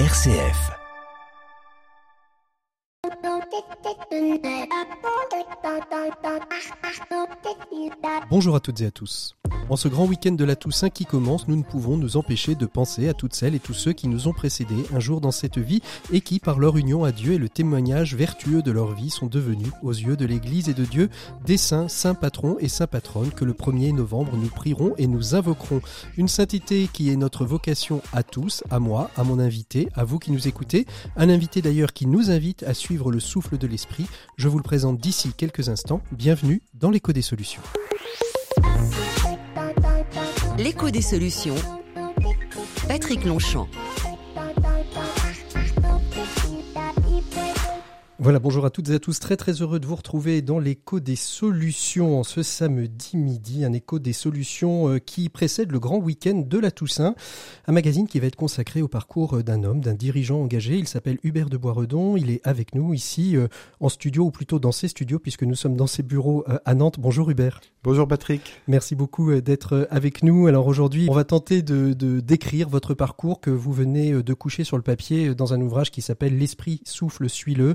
RCF. Bonjour à toutes et à tous. En ce grand week-end de la Toussaint qui commence, nous ne pouvons nous empêcher de penser à toutes celles et tous ceux qui nous ont précédés un jour dans cette vie et qui, par leur union à Dieu et le témoignage vertueux de leur vie, sont devenus, aux yeux de l'Église et de Dieu, des saints, saints patrons et saints patronnes que le 1er novembre nous prierons et nous invoquerons. Une sainteté qui est notre vocation à tous, à moi, à mon invité, à vous qui nous écoutez, un invité d'ailleurs qui nous invite à suivre le souffle de l'Esprit. Je vous le présente d'ici quelques instants. Bienvenue dans l'Écho des Solutions. L'écho des solutions, Patrick Longchamp. Voilà, bonjour à toutes et à tous, très heureux de vous retrouver dans l'écho des solutions ce samedi midi, un écho des solutions qui précède le grand week-end de la Toussaint, un magazine qui va être consacré au parcours d'un homme, d'un dirigeant engagé. Il s'appelle Hubert de Boisredon, il est avec nous ici en studio, ou plutôt dans ses studios puisque nous sommes dans ses bureaux à Nantes. Bonjour Hubert. Bonjour Patrick. Merci beaucoup d'être avec nous. Alors aujourd'hui, on va tenter de décrire votre parcours que vous venez de coucher sur le papier dans un ouvrage qui s'appelle « L'Esprit souffle suis le ».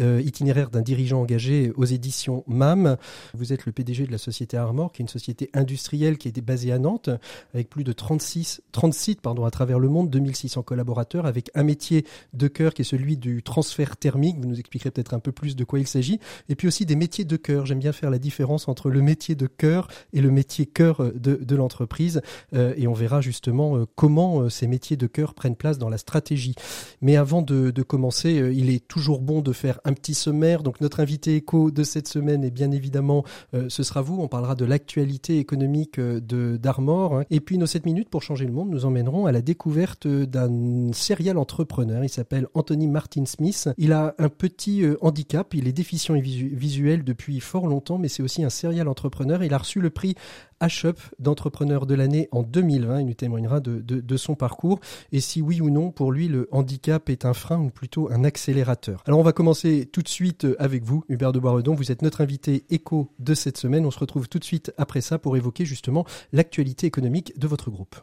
Itinéraire d'un dirigeant engagé aux éditions MAM. Vous êtes le PDG de la société Armor, qui est une société industrielle qui est basée à Nantes, avec plus de 30 sites à travers le monde, 2600 collaborateurs, avec un métier de cœur qui est celui du transfert thermique. Vous nous expliquerez peut-être un peu plus de quoi il s'agit. Et puis aussi des métiers de cœur. J'aime bien faire la différence entre le métier de cœur et le métier cœur de l'entreprise. Et on verra justement comment ces métiers de cœur prennent place dans la stratégie. Mais avant de commencer, il est toujours bon de faire un petit sommaire. Donc notre invité écho de cette semaine, et bien évidemment ce sera vous. On parlera de l'actualité économique d'Armor, hein. Et puis nos 7 minutes pour changer le monde nous emmèneront à la découverte d'un serial entrepreneur. Il s'appelle Anthony Martin Smith. Il a un petit handicap, il est déficient visuel depuis fort longtemps, mais c'est aussi un serial entrepreneur. Il a reçu le prix H-Up d'entrepreneur de l'année en 2020. Il nous témoignera de son parcours et si oui ou non pour lui le handicap est un frein ou plutôt un accélérateur. Alors on va commencer tout de suite avec vous, Hubert de Boisredon. Vous êtes notre invité écho de cette semaine. On se retrouve tout de suite après ça pour évoquer justement l'actualité économique de votre groupe.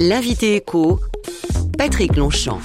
L'invité écho, Patrick Longchamp.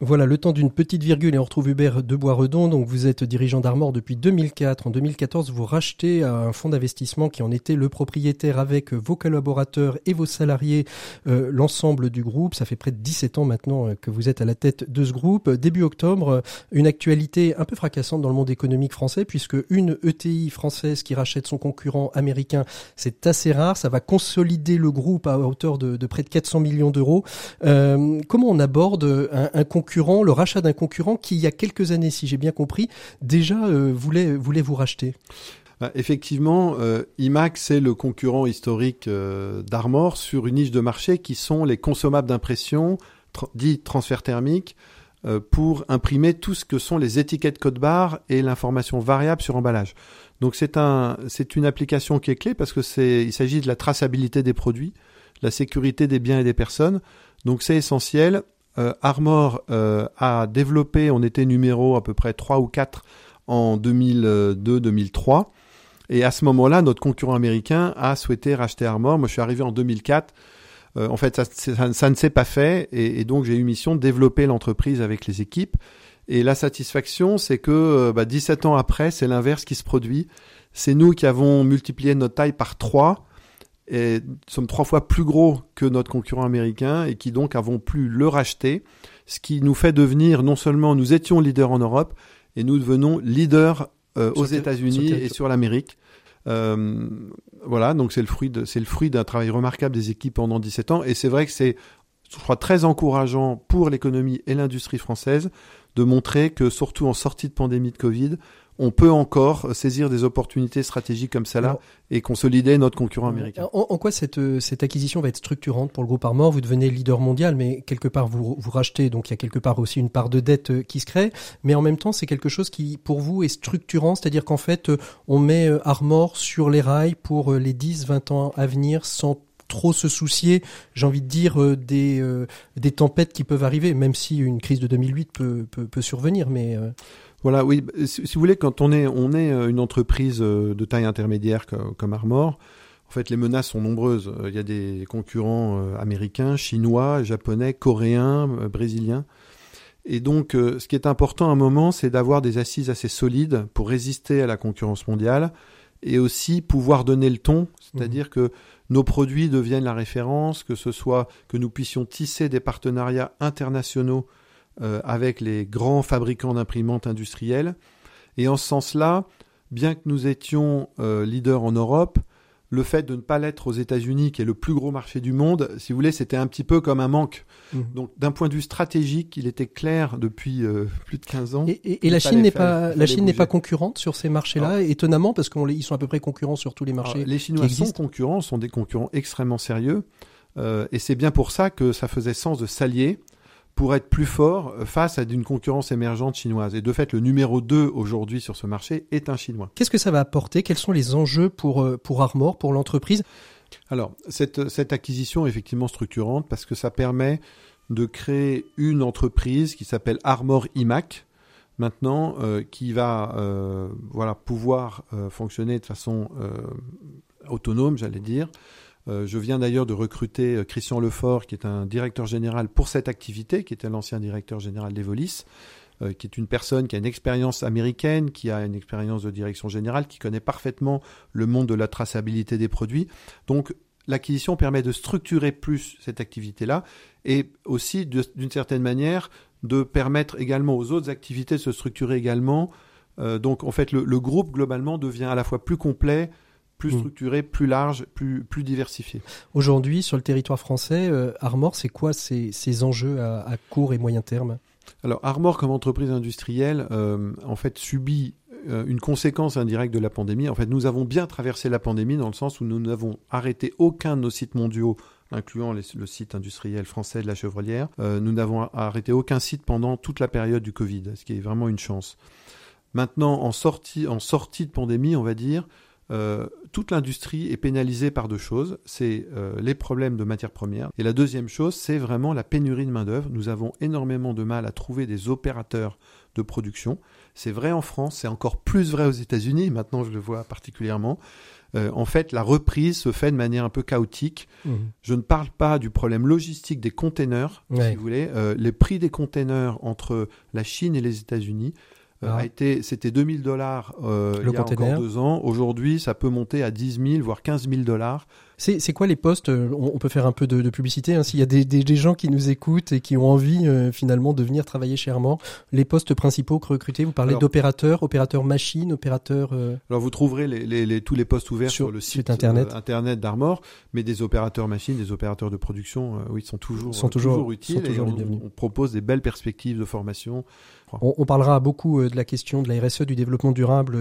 Voilà, le temps d'une petite virgule et on retrouve Hubert de Boisredon. Donc vous êtes dirigeant d'Armor depuis 2004. En 2014, vous rachetez un fonds d'investissement qui en était le propriétaire avec vos collaborateurs et vos salariés, l'ensemble du groupe. Ça fait près de 17 ans maintenant que vous êtes à la tête de ce groupe. Début octobre, une actualité un peu fracassante dans le monde économique français puisque une ETI française qui rachète son concurrent américain, c'est assez rare. Ça va consolider le groupe à hauteur de près de 400 millions d'euros. Comment on aborde un concurrent, le rachat d'un concurrent qui, il y a quelques années, si j'ai bien compris, déjà voulait vous racheter? Effectivement, IMAK, c'est le concurrent historique d'Armor sur une niche de marché qui sont les consommables d'impression, dit transfert thermique, pour imprimer tout ce que sont les étiquettes code-barres et l'information variable sur emballage. Donc c'est une application qui est clé parce que il s'agit de la traçabilité des produits, la sécurité des biens et des personnes. Donc c'est essentiel. Armor a développé, on était numéro à peu près 3 ou 4 en 2002-2003. Et à ce moment-là, notre concurrent américain a souhaité racheter Armor. Moi, je suis arrivé en 2004. En fait, ça ne s'est pas fait. Et donc, j'ai eu mission de développer l'entreprise avec les équipes. Et la satisfaction, c'est que 17 ans après, c'est l'inverse qui se produit. C'est nous qui avons multiplié notre taille par 3. Et nous sommes 3 fois plus gros que notre concurrent américain et qui donc avons pu le racheter, ce qui nous fait devenir non seulement nous étions leaders en Europe et nous devenons leaders aux États-Unis et sur l'Amérique. Voilà, donc c'est le fruit d'un travail remarquable des équipes pendant 17 ans et c'est vrai que c'est, je crois, très encourageant pour l'économie et l'industrie française de montrer que surtout en sortie de pandémie de Covid, on peut encore saisir des opportunités stratégiques comme celle-là et consolider notre concurrent américain. En quoi cette acquisition va être structurante pour le groupe Armor? Vous devenez leader mondial, mais quelque part vous rachetez, donc il y a quelque part aussi une part de dette qui se crée, mais en même temps c'est quelque chose qui pour vous est structurant, c'est-à-dire qu'en fait on met Armor sur les rails pour les 10-20 ans à venir sans trop se soucier, j'ai envie de dire, des tempêtes qui peuvent arriver, même si une crise de 2008 peut survenir, mais... Voilà, oui. Si vous voulez, quand on est une entreprise de taille intermédiaire comme Armor, En fait, les menaces sont nombreuses. Il y a des concurrents américains, chinois, japonais, coréens, brésiliens. Et donc, ce qui est important à un moment, c'est d'avoir des assises assez solides pour résister à la concurrence mondiale et aussi pouvoir donner le ton, c'est-à-dire que nos produits deviennent la référence, que ce soit que nous puissions tisser des partenariats internationaux avec les grands fabricants d'imprimantes industrielles. Et en ce sens-là, bien que nous étions leaders en Europe, le fait de ne pas l'être aux États-Unis, qui est le plus gros marché du monde, si vous voulez, c'était un petit peu comme un manque. Donc, d'un point de vue stratégique, il était clair depuis plus de 15 ans. Et la Chine n'est pas concurrente sur ces marchés-là, étonnamment, parce qu'ils sont à peu près concurrents sur tous les marchés. Alors, les Chinois sont concurrents, sont des concurrents extrêmement sérieux. Et c'est bien pour ça que ça faisait sens de s'allier pour être plus fort face à une concurrence émergente chinoise. Et de fait, le numéro 2 aujourd'hui sur ce marché est un Chinois. Qu'est-ce que ça va apporter ? Quels sont les enjeux pour Armor, pour l'entreprise ? Alors, cette acquisition est effectivement structurante parce que ça permet de créer une entreprise qui s'appelle Armor IMAK, maintenant, qui va pouvoir fonctionner de façon autonome, j'allais dire. Je viens d'ailleurs de recruter Christian Lefort, qui est un directeur général pour cette activité, qui était l'ancien directeur général d'Evolis, qui est une personne qui a une expérience américaine, qui a une expérience de direction générale, qui connaît parfaitement le monde de la traçabilité des produits. Donc, l'acquisition permet de structurer plus cette activité-là et aussi, d'une certaine manière, de permettre également aux autres activités de se structurer également. Donc, en fait, le groupe, globalement, devient à la fois plus complet, plus structuré, plus large, plus diversifié. Aujourd'hui, sur le territoire français, Armor, c'est quoi ces enjeux à court et moyen terme ? Alors, Armor, comme entreprise industrielle, en fait, subit une conséquence indirecte de la pandémie. En fait, nous avons bien traversé la pandémie dans le sens où nous n'avons arrêté aucun de nos sites mondiaux, incluant le site industriel français de La Chevrolière. Nous n'avons arrêté aucun site pendant toute la période du Covid, ce qui est vraiment une chance. Maintenant, en sortie de pandémie, on va dire, toute l'industrie est pénalisée par deux choses. C'est les problèmes de matières premières. Et la deuxième chose, c'est vraiment la pénurie de main-d'œuvre. Nous avons énormément de mal à trouver des opérateurs de production. C'est vrai en France, c'est encore plus vrai aux États-Unis. Maintenant, je le vois particulièrement. En fait, la reprise se fait de manière un peu chaotique. Je ne parle pas du problème logistique des containers, si vous voulez. Les prix des containers entre la Chine et les États-Unis, c'était $2,000 il y a encore 2 ans. Aujourd'hui, ça peut monter à 10 000, voire $15,000. C'est quoi les postes ? On peut faire un peu de publicité. Hein. S'il y a des gens qui nous écoutent et qui ont envie finalement de venir travailler chez Armor, les postes principaux que recrutez, vous parlez d'opérateurs, opérateurs machines, opérateurs... Alors vous trouverez tous les postes ouverts sur le site internet d'Armor, mais des opérateurs machines, des opérateurs de production, oui, sont toujours utiles, sont toujours les bienvenus. On propose des belles perspectives de formation. On parlera beaucoup de la question de la RSE, du développement durable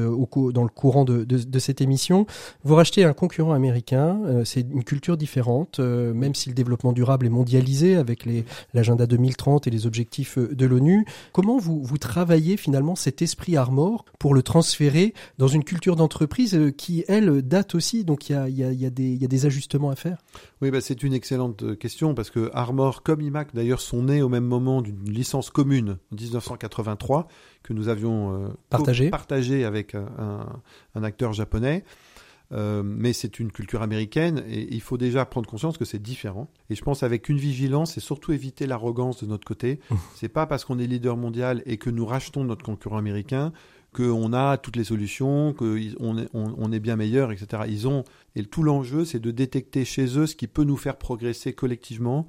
dans le courant de cette émission. Vous rachetez un concurrent américain, c'est une culture différente, même si le développement durable est mondialisé avec l'agenda 2030 et les objectifs de l'ONU. Comment vous travaillez finalement cet esprit Armor pour le transférer dans une culture d'entreprise qui, elle, date aussi, donc il y a des ajustements à faire ? Oui, c'est une excellente question parce que Armor comme IMAK d'ailleurs sont nés au même moment d'une licence commune en 1983 que nous avions partagée avec un acteur japonais. Mais c'est une culture américaine et il faut déjà prendre conscience que c'est différent. Et je pense avec une vigilance et surtout éviter l'arrogance de notre côté. C'est pas parce qu'on est leader mondial et que nous rachetons notre concurrent américain qu'on a toutes les solutions, qu'on est bien meilleur, etc. Et tout l'enjeu, c'est de détecter chez eux ce qui peut nous faire progresser collectivement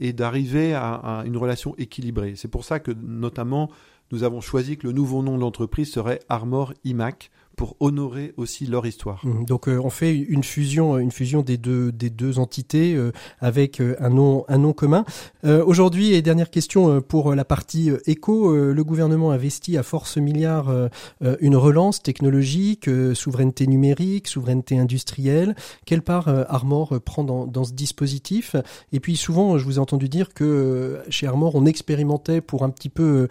et d'arriver à une relation équilibrée. C'est pour ça que, notamment, nous avons choisi que le nouveau nom de l'entreprise serait Armor IMAK pour honorer aussi leur histoire. Donc on fait une fusion des deux entités avec un nom commun. Aujourd'hui, et dernière question pour la partie éco, le gouvernement investit à force milliards une relance technologique, souveraineté numérique, souveraineté industrielle. Quelle part Armor prend dans ce dispositif ? Et puis souvent, je vous ai entendu dire que chez Armor, on expérimentait pour un petit peu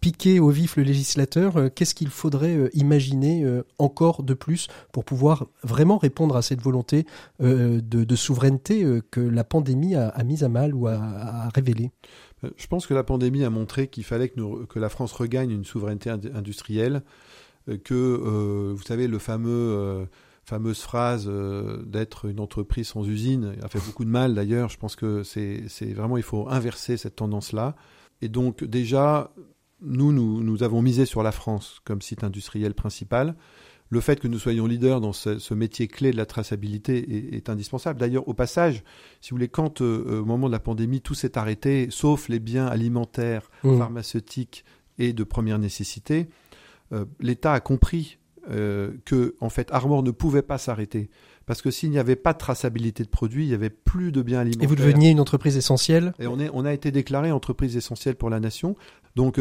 piquer au vif le législateur. Qu'est-ce qu'il faudrait imaginer encore de plus pour pouvoir vraiment répondre à cette volonté de souveraineté que la pandémie a mise à mal ou a révélée? Je pense que la pandémie a montré qu'il fallait que la France regagne une souveraineté industrielle, que, vous savez, le fameux fameuse phrase d'être une entreprise sans usine a fait beaucoup de mal d'ailleurs. Je pense que c'est vraiment, il faut inverser cette tendance-là. Et donc déjà, nous avons misé sur la France comme site industriel principal. Le fait que nous soyons leaders dans ce métier clé de la traçabilité est indispensable. D'ailleurs, au passage, si vous voulez, quand au moment de la pandémie, tout s'est arrêté, sauf les biens alimentaires, pharmaceutiques et de première nécessité, l'État a compris que, en fait, Armor ne pouvait pas s'arrêter. Parce que s'il n'y avait pas de traçabilité de produits, il n'y avait plus de biens alimentaires. Et vous deveniez une entreprise essentielle. Et on a été déclaré entreprise essentielle pour la nation. Donc,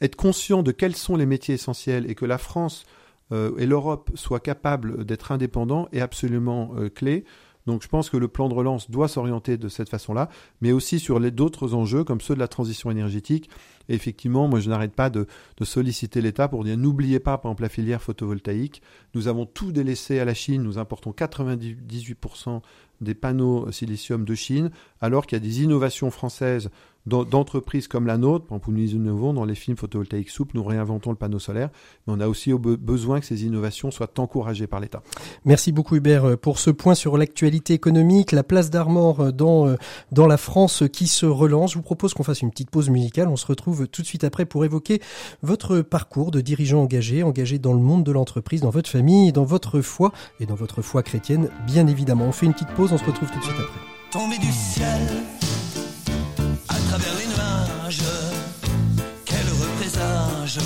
être conscient de quels sont les métiers essentiels et que la France et l'Europe soient capables d'être indépendants est absolument clé. Donc je pense que le plan de relance doit s'orienter de cette façon-là, mais aussi sur d'autres enjeux comme ceux de la transition énergétique. Et effectivement, moi je n'arrête pas de solliciter l'État pour dire n'oubliez pas par exemple la filière photovoltaïque. Nous avons tout délaissé à la Chine, nous importons 98% des panneaux silicium de Chine, alors qu'il y a des innovations françaises d'entreprises comme la nôtre. Par exemple, nous innovons dans les films photovoltaïques souples, nous réinventons le panneau solaire, mais on a aussi besoin que ces innovations soient encouragées par l'État. Merci beaucoup Hubert pour ce point sur l'actualité économique, la place d'Armor dans la France qui se relance. Je vous propose qu'on fasse une petite pause musicale, on se retrouve tout de suite après pour évoquer votre parcours de dirigeant engagé dans le monde de l'entreprise, dans votre famille, dans votre foi chrétienne bien évidemment. On fait une petite pause, on se retrouve tout de suite après. Tombé du ciel à travers les nuages, quel heureux présage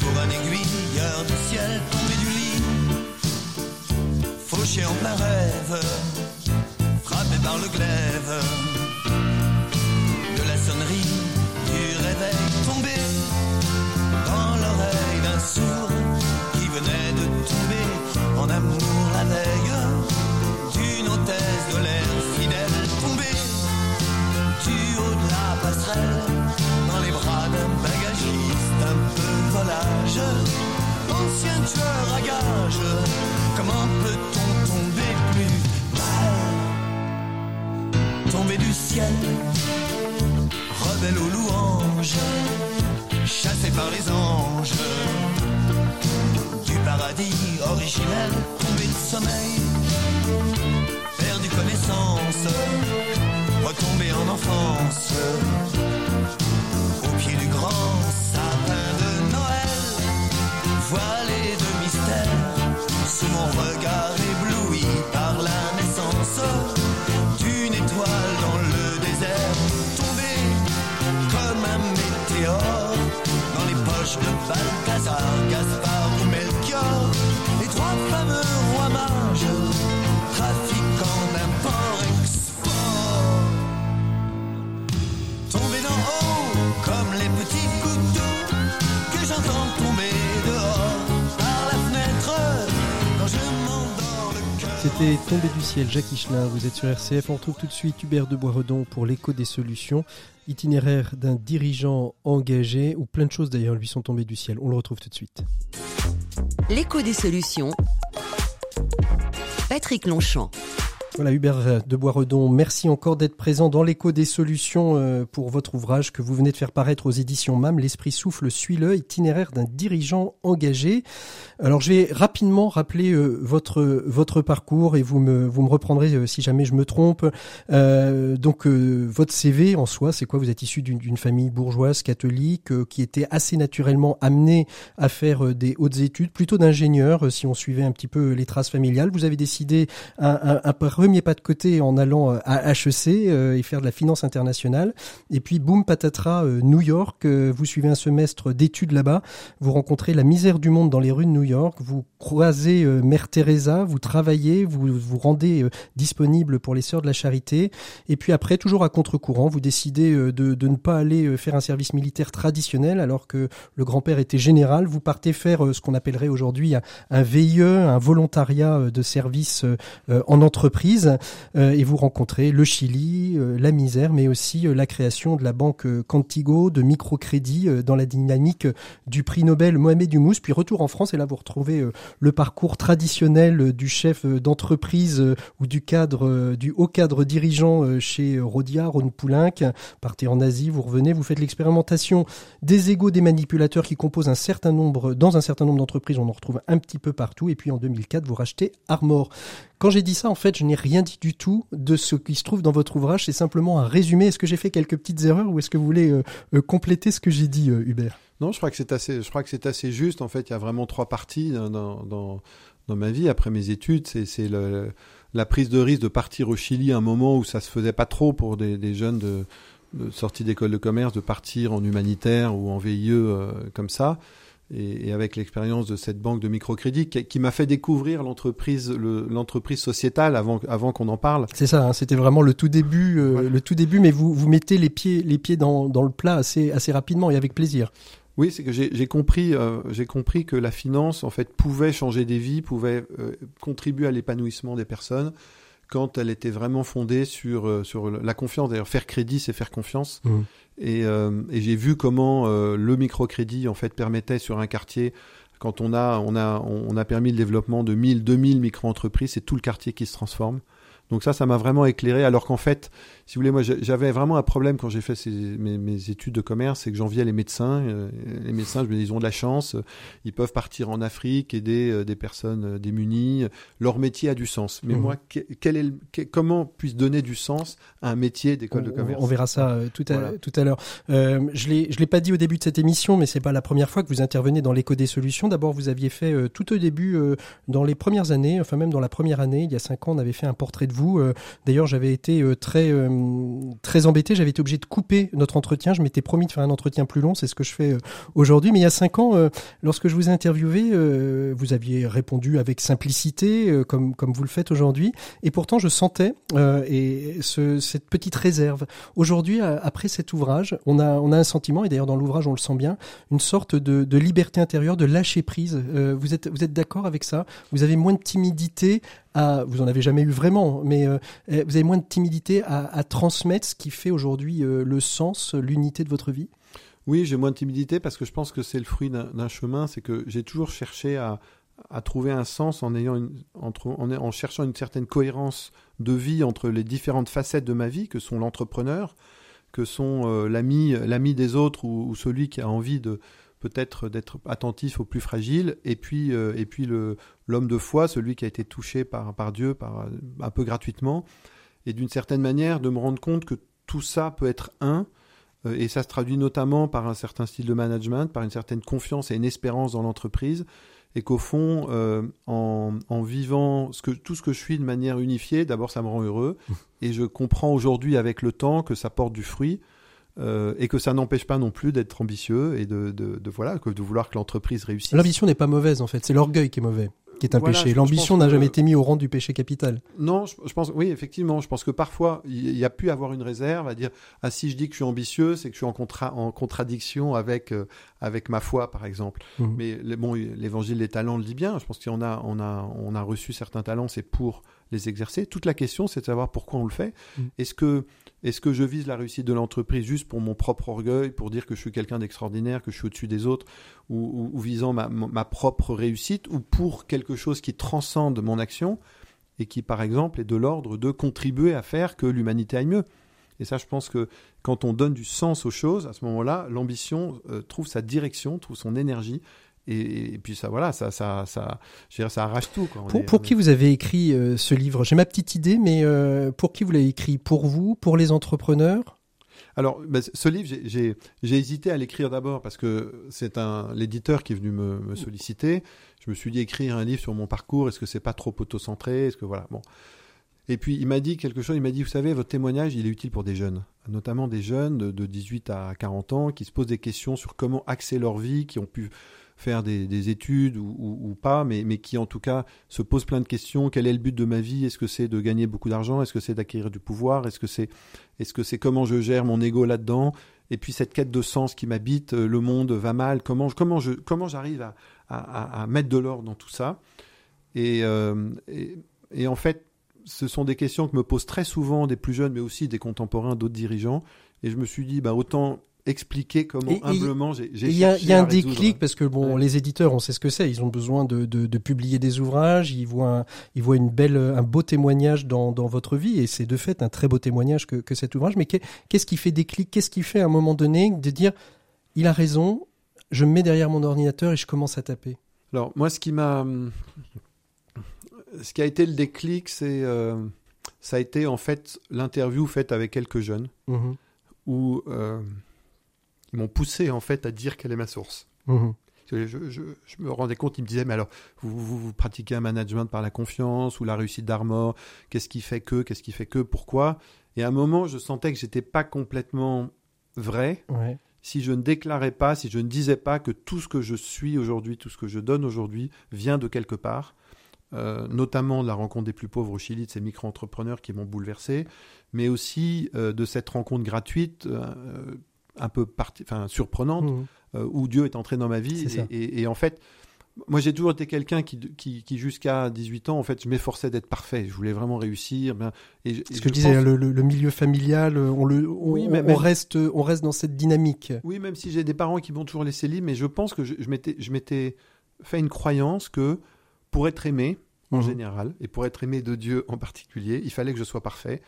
pour un aiguilleur du ciel tombé du lit, fauché en plein rêve, frappé par le glaive de la sonnerie du réveil, tombé dans l'oreille d'un sourd qui venait de tomber en amour la veille d'une hôtesse de l'air fidèle, tombée du haut de la passerelle dans les bras d'un bagagiste un peu volage, ancien tueur à gage. Comment peut-on tomber plus mal? Tombé du ciel, rebelle aux louanges, chassé par les anges du paradis originel, tombé de sommeil, perdu connaissance, retombé en enfance au pied du grand sapin de Noël, voilé de mystère sous mon regard ébloui par la naissance d'une étoile dans le désert, tombé comme un météore dans les poches de Balthazar, Gaspard ou Melchior, les trois fameux rois mages, trafiquant d'import-export. Tombé d'en haut comme les petits gouttes d'eau que j'entends tomber dehors par la fenêtre quand je m'endors le cœur. C'était Tombé du ciel, Jacques Higelin. Vous êtes sur RCF, on retrouve tout de suite Hubert de Boisredon pour l'écho des solutions. Itinéraire d'un dirigeant engagé, où plein de choses d'ailleurs lui sont tombées du ciel. On le retrouve tout de suite. L'écho des solutions, Patrick Longchamp. Voilà Hubert de Boisredon, merci encore d'être présent dans l'écho des solutions pour votre ouvrage que vous venez de faire paraître aux éditions MAM, L'Esprit souffle suis le, itinéraire d'un dirigeant engagé. Alors je vais rapidement rappeler votre parcours et vous me reprendrez si jamais je me trompe. Donc votre CV en soi, c'est quoi? Vous êtes issu d'une famille bourgeoise catholique qui était assez naturellement amenée à faire des hautes études, plutôt d'ingénieur si on suivait un petit peu les traces familiales. Vous avez décidé un premier pas de côté en allant à HEC et faire de la finance internationale. Et puis, boum, patatras, New York. Vous suivez un semestre d'études là-bas. Vous rencontrez la misère du monde dans les rues de New York. Vous croisez Mère Teresa. Vous travaillez. Vous vous rendez disponible pour les Sœurs de la Charité. Et puis après, toujours à contre-courant, vous décidez de ne pas aller faire un service militaire traditionnel alors que le grand-père était général. Vous partez faire ce qu'on appellerait aujourd'hui un VIE, un volontariat de service en entreprise. entreprises et vous rencontrez le Chili, la misère, mais aussi la création de la banque Cantigo, de microcrédit dans la dynamique du prix Nobel Mohamed Yunus, puis retour en France et là vous retrouvez le parcours traditionnel du chef d'entreprise ou du cadre, du haut cadre dirigeant chez Rhodia, Rhône-Poulenc. Partez en Asie, vous revenez, vous faites l'expérimentation des égos des manipulateurs qui composent un certain nombre, dans un certain nombre d'entreprises, on en retrouve un petit peu partout et puis en 2004 vous rachetez Armor. Quand j'ai dit ça, en fait, je n'ai rien dit du tout de ce qui se trouve dans votre ouvrage. C'est simplement un résumé. Est-ce que j'ai fait quelques petites erreurs ou est-ce que vous voulez compléter ce que j'ai dit, Hubert ? Non, je crois que c'est assez juste. En fait, il y a vraiment trois parties dans ma vie. Après mes études, c'est la prise de risque de partir au Chili à un moment où ça se faisait pas trop pour des jeunes de sortie d'école de commerce, de partir en humanitaire ou en VIE comme ça. Et avec l'expérience de cette banque de microcrédit qui m'a fait découvrir l'entreprise sociétale avant qu'on en parle. C'est ça, hein, c'était vraiment le tout début, ouais. Le tout début, mais vous mettez les pieds dans le plat assez rapidement et avec plaisir. Oui, c'est que j'ai compris que la finance en fait pouvait changer des vies, pouvait contribuer à l'épanouissement des personnes quand elle était vraiment fondée sur la confiance. D'ailleurs, faire crédit, c'est faire confiance. Mmh. Et j'ai vu comment le microcrédit en fait permettait sur un quartier, quand on a permis le développement de 1 000, 2 000 micro-entreprises, c'est tout le quartier qui se transforme. Donc ça m'a vraiment éclairé. Alors qu'en fait, si vous voulez, moi j'avais vraiment un problème quand j'ai fait mes études de commerce, c'est que j'enviais les médecins. Les médecins, je me dis, ils ont de la chance, ils peuvent partir en Afrique, aider des personnes démunies. Leur métier a du sens. Mais moi, comment puis-je donner du sens à un métier d'école de commerce ? On verra ça tout à l'heure. Je l'ai pas dit au début de cette émission, mais c'est pas la première fois que vous intervenez dans l'écho des solutions. D'abord, vous aviez fait tout au début, dans les premières années, enfin même dans la première année, il y a 5 ans, on avait fait un portrait de vous. D'ailleurs, j'avais été très embêté, j'avais été obligé de couper notre entretien, je m'étais promis de faire un entretien plus long, c'est ce que je fais aujourd'hui, mais il y a 5 ans, lorsque je vous ai interviewé, vous aviez répondu avec simplicité, comme vous le faites aujourd'hui, et pourtant je sentais cette petite réserve. Aujourd'hui, après cet ouvrage, on a un sentiment, et d'ailleurs dans l'ouvrage on le sent bien, une sorte de liberté intérieure, de lâcher prise. Vous êtes d'accord avec ça ? Vous avez moins de timidité vous en avez jamais eu vraiment, mais vous avez moins de timidité à transmettre ce qui fait aujourd'hui le sens, l'unité de votre vie ? Oui, j'ai moins de timidité parce que je pense que c'est le fruit d'un chemin, c'est que j'ai toujours cherché à trouver un sens en cherchant une certaine cohérence de vie entre les différentes facettes de ma vie, que sont l'entrepreneur, que sont l'ami des autres ou celui qui a envie de... peut-être d'être attentif aux plus fragiles, et puis l'homme de foi, celui qui a été touché par Dieu, un peu gratuitement, et d'une certaine manière de me rendre compte que tout ça peut être un, et ça se traduit notamment par un certain style de management, par une certaine confiance et une espérance dans l'entreprise, et qu'au fond, en vivant tout ce que je suis de manière unifiée, d'abord ça me rend heureux, et je comprends aujourd'hui avec le temps que ça porte du fruit, et que ça n'empêche pas non plus d'être ambitieux et de vouloir que l'entreprise réussisse. L'ambition n'est pas mauvaise en fait, c'est l'orgueil qui est mauvais, qui est un péché. L'ambition n'a jamais été mise au rang du péché capital. Non, je pense, oui, effectivement, je pense que parfois il y a pu avoir une réserve à dire « Ah si je dis que je suis ambitieux, c'est que je suis en contradiction avec ma foi par exemple ». Mais bon, l'évangile des talents le dit bien, je pense qu'on a reçu certains talents, c'est pour les exercer. Toute la question, c'est de savoir pourquoi on le fait. Est-ce que je vise la réussite de l'entreprise juste pour mon propre orgueil, pour dire que je suis quelqu'un d'extraordinaire, que je suis au-dessus des autres, ou visant ma propre réussite, ou pour quelque chose qui transcende mon action et qui, par exemple, est de l'ordre de contribuer à faire que l'humanité aille mieux. Et ça, je pense que quand on donne du sens aux choses, à ce moment-là, l'ambition trouve sa direction, trouve son énergie. Et puis ça, voilà, ça, je veux dire, ça arrache tout, quoi. Pour qui vous avez écrit ce livre ? J'ai ma petite idée, mais pour qui vous l'avez écrit ? Pour vous ? Pour les entrepreneurs ? Alors, ce livre, j'ai hésité à l'écrire d'abord parce que c'est l'éditeur qui est venu me solliciter. Je me suis dit, écrire un livre sur mon parcours, est-ce que c'est pas trop auto-centré ? Est-ce que voilà, bon. Et puis il m'a dit quelque chose, il m'a dit, vous savez, votre témoignage, il est utile pour des jeunes, notamment des jeunes de 18 à 40 ans qui se posent des questions sur comment axer leur vie, qui ont pu faire des études ou pas, mais qui en tout cas se pose plein de questions. Quel est le but de ma vie ? Est-ce que c'est de gagner beaucoup d'argent ? Est-ce que c'est d'acquérir du pouvoir ? Est-ce que c'est comment je gère mon ego là-dedans ? Et puis cette quête de sens qui m'habite, le monde va mal, comment j'arrive à mettre de l'ordre dans tout ça ? Et en fait, ce sont des questions que me posent très souvent des plus jeunes, mais aussi des contemporains, d'autres dirigeants. Et je me suis dit, bah, autant expliquer comment humblement j'ai cherché. Il y a un déclic parce que bon, les éditeurs, on sait ce que c'est. Ils ont besoin de publier des ouvrages. Ils voient un beau témoignage dans votre vie, et c'est de fait un très beau témoignage que cet ouvrage. Mais qu'est-ce qui fait déclic? Qu'est-ce qui fait à un moment donné de dire, il a raison, je me mets derrière mon ordinateur et je commence à taper? Alors moi, ce qui a été le déclic, c'est ça a été en fait l'interview faite avec quelques jeunes où ils m'ont poussé en fait à dire quelle est ma source. Je me rendais compte, ils me disaient, mais alors vous pratiquez un management par la confiance ou la réussite d'Armor, qu'est-ce qui fait que, pourquoi? Et à un moment, je sentais que j'étais pas complètement vrai. Ouais. Si je ne déclarais pas, si je ne disais pas que tout ce que je suis aujourd'hui, tout ce que je donne aujourd'hui vient de quelque part, notamment de la rencontre des plus pauvres au Chili, de ces micro-entrepreneurs qui m'ont bouleversé, mais aussi de cette rencontre gratuite, un peu surprenante, où Dieu est entré dans ma vie. Et en fait, moi, j'ai toujours été quelqu'un qui jusqu'à 18 ans, en fait, je m'efforçais d'être parfait. Je voulais vraiment réussir. Je disais, le milieu familial, on reste dans cette dynamique. Oui, même si j'ai des parents qui m'ont toujours laissé libre, mais je pense que je m'étais fait une croyance que pour être aimé, en général, et pour être aimé de Dieu en particulier, il fallait que je sois parfait.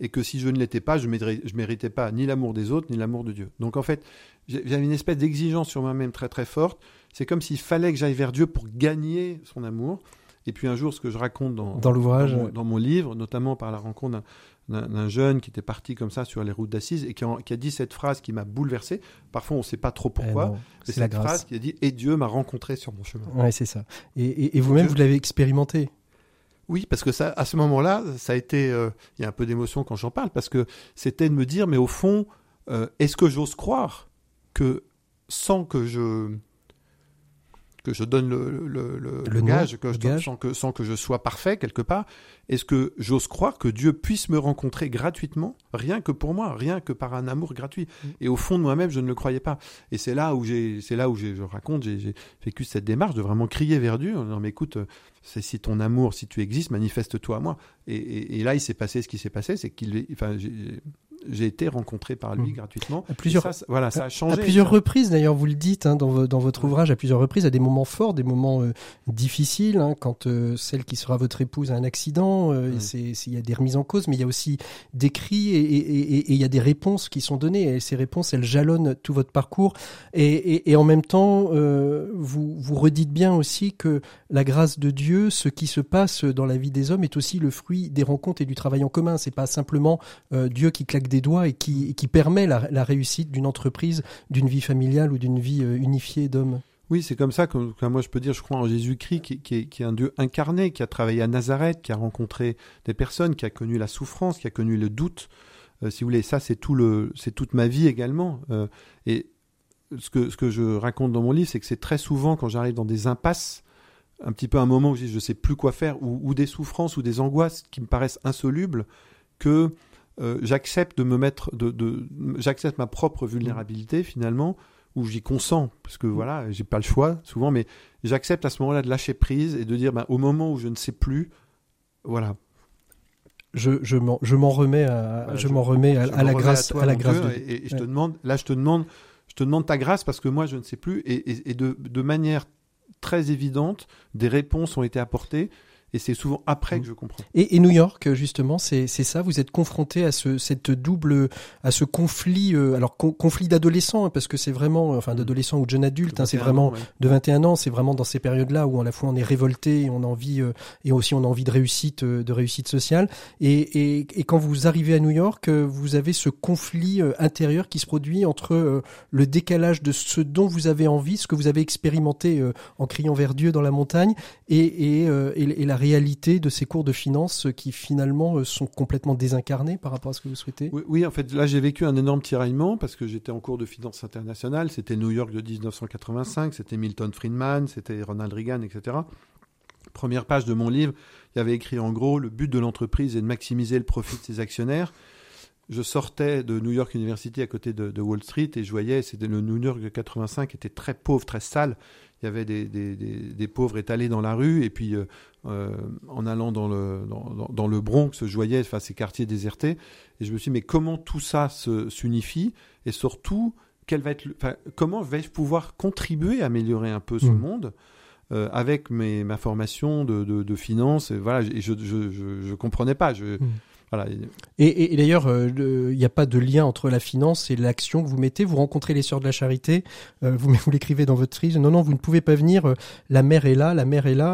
Et que si je ne l'étais pas, je ne méritais pas ni l'amour des autres, ni l'amour de Dieu. Donc en fait, j'avais une espèce d'exigence sur moi-même très très forte. C'est comme s'il fallait que j'aille vers Dieu pour gagner son amour. Et puis un jour, ce que je raconte dans l'ouvrage, dans mon livre, notamment par la rencontre d'un jeune qui était parti comme ça sur les routes d'Assise et qui a dit cette phrase qui m'a bouleversé. Parfois, on ne sait pas trop pourquoi. C'est cette phrase qui a dit « Et Dieu m'a rencontré sur mon chemin ». Oui, c'est ça. Et vous-même, vous l'avez expérimenté? Oui, parce que ça, à ce moment-là, ça a été... il y a un peu d'émotion quand j'en parle, parce que c'était de me dire, mais au fond, est-ce que j'ose croire que sans que je donne le gage. Sans que je sois parfait quelque part, est-ce que j'ose croire que Dieu puisse me rencontrer gratuitement, rien que pour moi, rien que par un amour gratuit? Et au fond de moi-même, je ne le croyais pas. Et c'est là où je raconte, j'ai vécu cette démarche de vraiment crier vers Dieu en disant, mais écoute, c'est si ton amour, si tu existes, manifeste-toi à moi. Et là, il s'est passé ce qui s'est passé, c'est j'ai été rencontré par lui gratuitement. Ça a changé. À plusieurs reprises, d'ailleurs, vous le dites dans votre ouvrage, à plusieurs reprises, à des moments forts, des moments difficiles, quand celle qui sera votre épouse a un accident, il y a des remises en cause, mais il y a aussi des cris et il y a des réponses qui sont données. Et ces réponses, elles jalonnent tout votre parcours. Et en même temps, vous redites bien aussi que la grâce de Dieu, ce qui se passe dans la vie des hommes, est aussi le fruit des rencontres et du travail en commun. C'est pas simplement Dieu qui claque des doigts et qui permet la réussite d'une entreprise, d'une vie familiale ou d'une vie unifiée d'hommes. Oui, c'est comme ça que moi je peux dire, je crois en Jésus-Christ qui est un Dieu incarné, qui a travaillé à Nazareth, qui a rencontré des personnes, qui a connu la souffrance, qui a connu le doute. Si vous voulez, ça c'est toute ma vie également. Et ce que je raconte dans mon livre, c'est que c'est très souvent quand j'arrive dans des impasses, un petit peu un moment où je ne sais plus quoi faire, ou des souffrances ou des angoisses qui me paraissent insolubles, que j'accepte de me mettre, j'accepte ma propre vulnérabilité finalement, où j'y consens, parce que voilà, j'ai pas le choix souvent, mais j'accepte à ce moment-là de lâcher prise et de dire, au moment où je ne sais plus, voilà. Je m'en remets à la grâce de Dieu. Et je te demande ta grâce parce que moi je ne sais plus, et de manière très évidente, des réponses ont été apportées. Et c'est souvent après que je comprends. Et New York, justement, c'est ça. Vous êtes confronté à ce conflit, alors conflit d'adolescents, parce que c'est vraiment, d'adolescents ou de jeunes adultes, c'est vraiment de 21 ans. C'est vraiment dans ces périodes-là où à la fois on est révolté, et on a envie, et aussi on a envie de réussite sociale. Et quand vous arrivez à New York, vous avez ce conflit intérieur qui se produit entre le décalage de ce dont vous avez envie, ce que vous avez expérimenté en criant vers Dieu dans la montagne, et la réalité de ces cours de finance qui finalement sont complètement désincarnés par rapport à ce que vous souhaitez? Oui, en fait, là j'ai vécu un énorme tiraillement parce que j'étais en cours de finance internationale, c'était New York de 1985, c'était Milton Friedman, c'était Ronald Reagan, etc. Première page de mon livre, il y avait écrit en gros, le but de l'entreprise est de maximiser le profit de ses actionnaires. Je sortais de New York University à côté de Wall Street et je voyais, c'était le New York de 85 était très pauvre, très sale. Il y avait des pauvres étalés dans la rue et puis en allant dans le Bronx, je voyais enfin, ces quartiers désertés et je me suis dit mais comment tout ça s'unifie et surtout quel va être, enfin, comment vais-je pouvoir contribuer à améliorer un peu ce monde avec ma formation de finance et voilà, et je comprenais pas. Voilà. Et d'ailleurs, il n'y a pas de lien entre la finance et l'action que vous mettez. Vous rencontrez les Sœurs de la Charité, vous l'écrivez dans votre livre. Non, vous ne pouvez pas venir, la mère est là.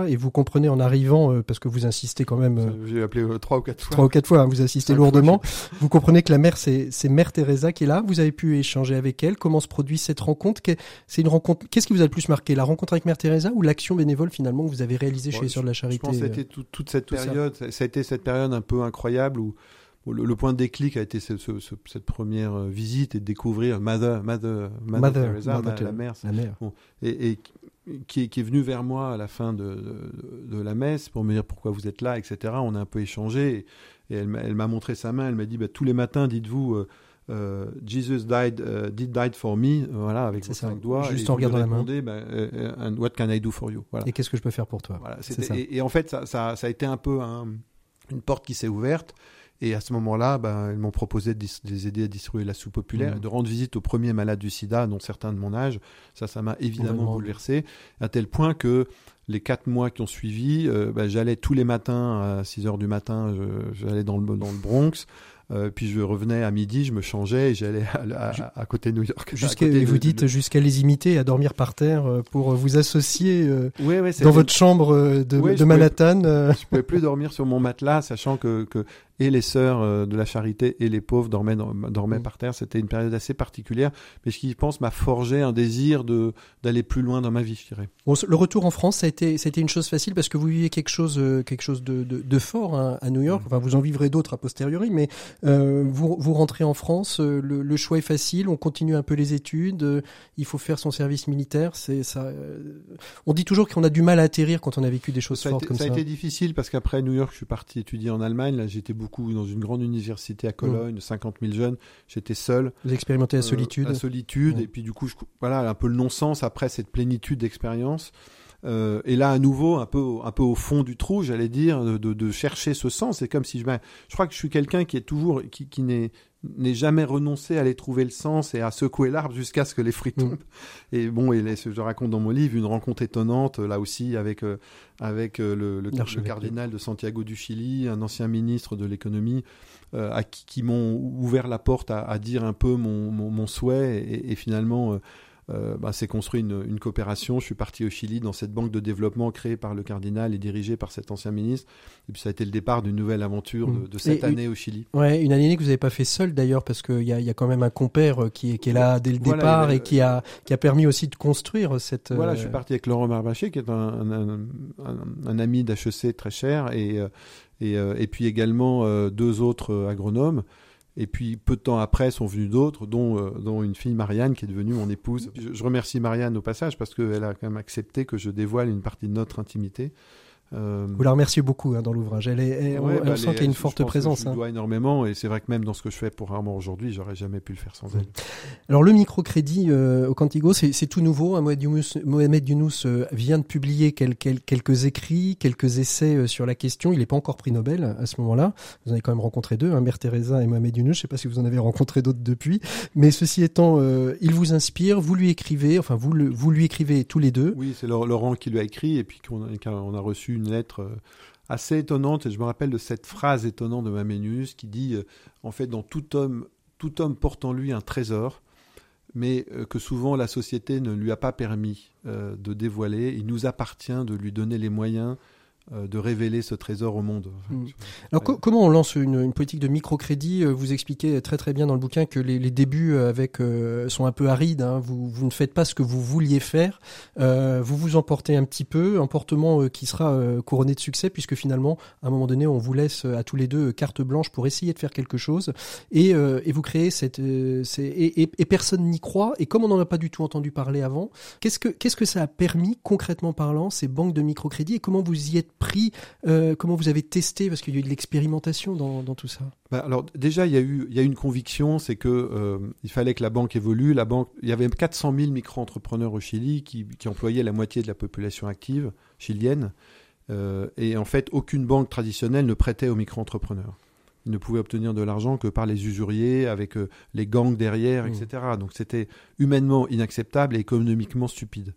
Et vous comprenez en arrivant, parce que vous insistez quand même... J'ai appelé 3 ou 4 fois. 3 ou 4 fois, hein, vous insistez lourdement. Vous comprenez que la mère, c'est Mère Teresa qui est là. Vous avez pu échanger avec elle. Comment se produit cette rencontre ? C'est une rencontre. Qu'est-ce qui vous a le plus marqué ? La rencontre avec Mère Teresa ou l'action bénévole finalement que vous avez réalisée chez les Sœurs de la Charité ? Je pense que c'était toute cette période un peu incroyable où le point de déclic a été cette première visite et de découvrir Mother Teresa, la mère. Bon, et qui est venue vers moi à la fin de la messe pour me dire pourquoi vous êtes là, etc. On a un peu échangé et elle m'a montré sa main. Elle m'a dit tous les matins, dites-vous Jesus died for me, voilà, avec les 5 doigts. Juste en regardant la main. And what can I do for you, voilà. Et qu'est-ce que je peux faire pour toi, voilà, c'est ça. Et en fait, ça a été un peu une porte qui s'est ouverte. Et à ce moment-là, ils m'ont proposé de les aider à distribuer la soupe populaire et de rendre visite aux premiers malades du sida, dont certains de mon âge. Ça m'a évidemment bouleversé, à tel point que les 4 mois qui ont suivi, j'allais tous les matins, à 6h du matin, j'allais dans le Bronx. Puis je revenais à midi, je me changeais et j'allais à côté de New York. Jusqu'à les imiter, à dormir par terre pour vous associer dans votre chambre de Manhattan. Je ne pouvais plus dormir sur mon matelas, sachant que et les sœurs de la charité et les pauvres dormaient par terre. C'était une période assez particulière, mais ce qui, je pense, m'a forgé un désir d'aller plus loin dans ma vie, je dirais. Bon, le retour en France, ça a été une chose facile parce que vous viviez quelque chose de fort, hein, à New York. Enfin, vous en vivrez d'autres a posteriori, mais vous rentrez en France, le choix est facile, on continue un peu les études, il faut faire son service militaire. On dit toujours qu'on a du mal à atterrir quand on a vécu des choses fortes comme ça. Ça a été difficile parce qu'après New York, je suis parti étudier en Allemagne. Là, j'étais dans une grande université à Cologne, 50 000 jeunes, j'étais seul. Vous expérimentez la solitude. Et puis du coup, un peu le non-sens après cette plénitude d'expérience. Et là, à nouveau, un peu au fond du trou, j'allais dire, de chercher ce sens. C'est comme si je crois que je suis quelqu'un qui est toujours, qui n'est jamais renoncé à aller trouver le sens et à secouer l'arbre jusqu'à ce que les fruits tombent. Et bon, je raconte dans mon livre une rencontre étonnante, là aussi, avec le cardinal de Santiago du Chili, un ancien ministre de l'économie, à qui m'ont ouvert la porte à dire un peu mon souhait et finalement... c'est construit une coopération. Je suis parti au Chili dans cette banque de développement créée par le cardinal et dirigée par cet ancien ministre. Et puis ça a été le départ d'une nouvelle aventure de cette année au Chili. Ouais, une année que vous n'avez pas fait seul d'ailleurs, parce qu'il y a quand même un compère qui est là dès le départ et qui a permis aussi de construire cette... Voilà, je suis parti avec Laurent Marbaché, qui est un ami d'HEC très cher et puis également 2 autres agronomes. Et puis, peu de temps après, sont venus d'autres, dont une fille, Marianne, qui est devenue mon épouse. Je remercie Marianne au passage parce qu'elle a quand même accepté que je dévoile une partie de notre intimité. Vous la remerciez beaucoup, hein, dans l'ouvrage. On sent qu'il y a une forte présence. Je lui dois énormément et c'est vrai que même dans ce que je fais pour Armor aujourd'hui, j'aurais jamais pu le faire sans elle. Alors le microcrédit au Cantigo, c'est tout nouveau, hein. Mohamed Yunus vient de publier quelques écrits, quelques essais sur la question. Il n'est pas encore prix Nobel à ce moment-là. Vous en avez quand même rencontré 2, hein, Mère Teresa et Mohamed Yunus. Je ne sais pas si vous en avez rencontré d'autres depuis. Mais ceci étant, il vous inspire, vous lui écrivez, enfin vous lui écrivez tous les 2. Oui, c'est Laurent qui lui a écrit et puis qu'on a reçu une lettre assez étonnante, et je me rappelle de cette phrase étonnante de Mohamed Yunus qui dit en fait dans tout homme porte en lui un trésor, mais que souvent la société ne lui a pas permis de dévoiler. Il nous appartient de lui donner les moyens de révéler ce trésor au monde. Alors comment on lance une politique de microcrédit? Vous expliquez très très bien dans le bouquin que les débuts avec sont un peu arides, hein. Vous ne faites pas ce que vous vouliez faire, vous vous emportez un petit peu, emportement qui sera couronné de succès puisque finalement à un moment donné on vous laisse à tous les 2 carte blanche pour essayer de faire quelque chose et vous créez cette... et personne n'y croit, et comme on n'en a pas du tout entendu parler avant, qu'est-ce que ça a permis concrètement parlant, ces banques de microcrédit, et comment vous y êtes pris, comment vous avez testé, parce qu'il y a eu de l'expérimentation dans tout ça. Bah alors déjà, il y a eu une conviction, c'est que il fallait que la banque évolue. La banque, il y avait 400 000 micro-entrepreneurs au Chili qui employaient la moitié de la population active chilienne, et en fait, aucune banque traditionnelle ne prêtait aux micro-entrepreneurs. Ils ne pouvaient obtenir de l'argent que par les usuriers, avec les gangs derrière, etc. Donc c'était humainement inacceptable et économiquement stupide.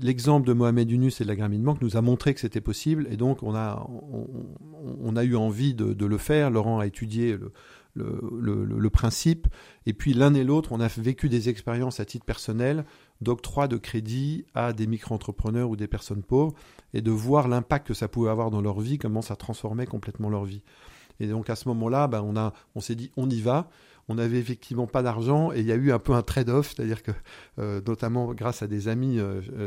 L'exemple de Muhammad Yunus et de la Grameen Bank nous a montré que c'était possible, et donc on a eu envie de le faire. Laurent a étudié le principe, et puis l'un et l'autre, on a vécu des expériences à titre personnel d'octroi de crédit à des micro-entrepreneurs ou des personnes pauvres, et de voir l'impact que ça pouvait avoir dans leur vie, comment ça transformait complètement leur vie. Et donc à ce moment-là, on s'est dit on y va. On n'avait effectivement pas d'argent, et il y a eu un peu un trade-off, c'est-à-dire que notamment grâce à des amis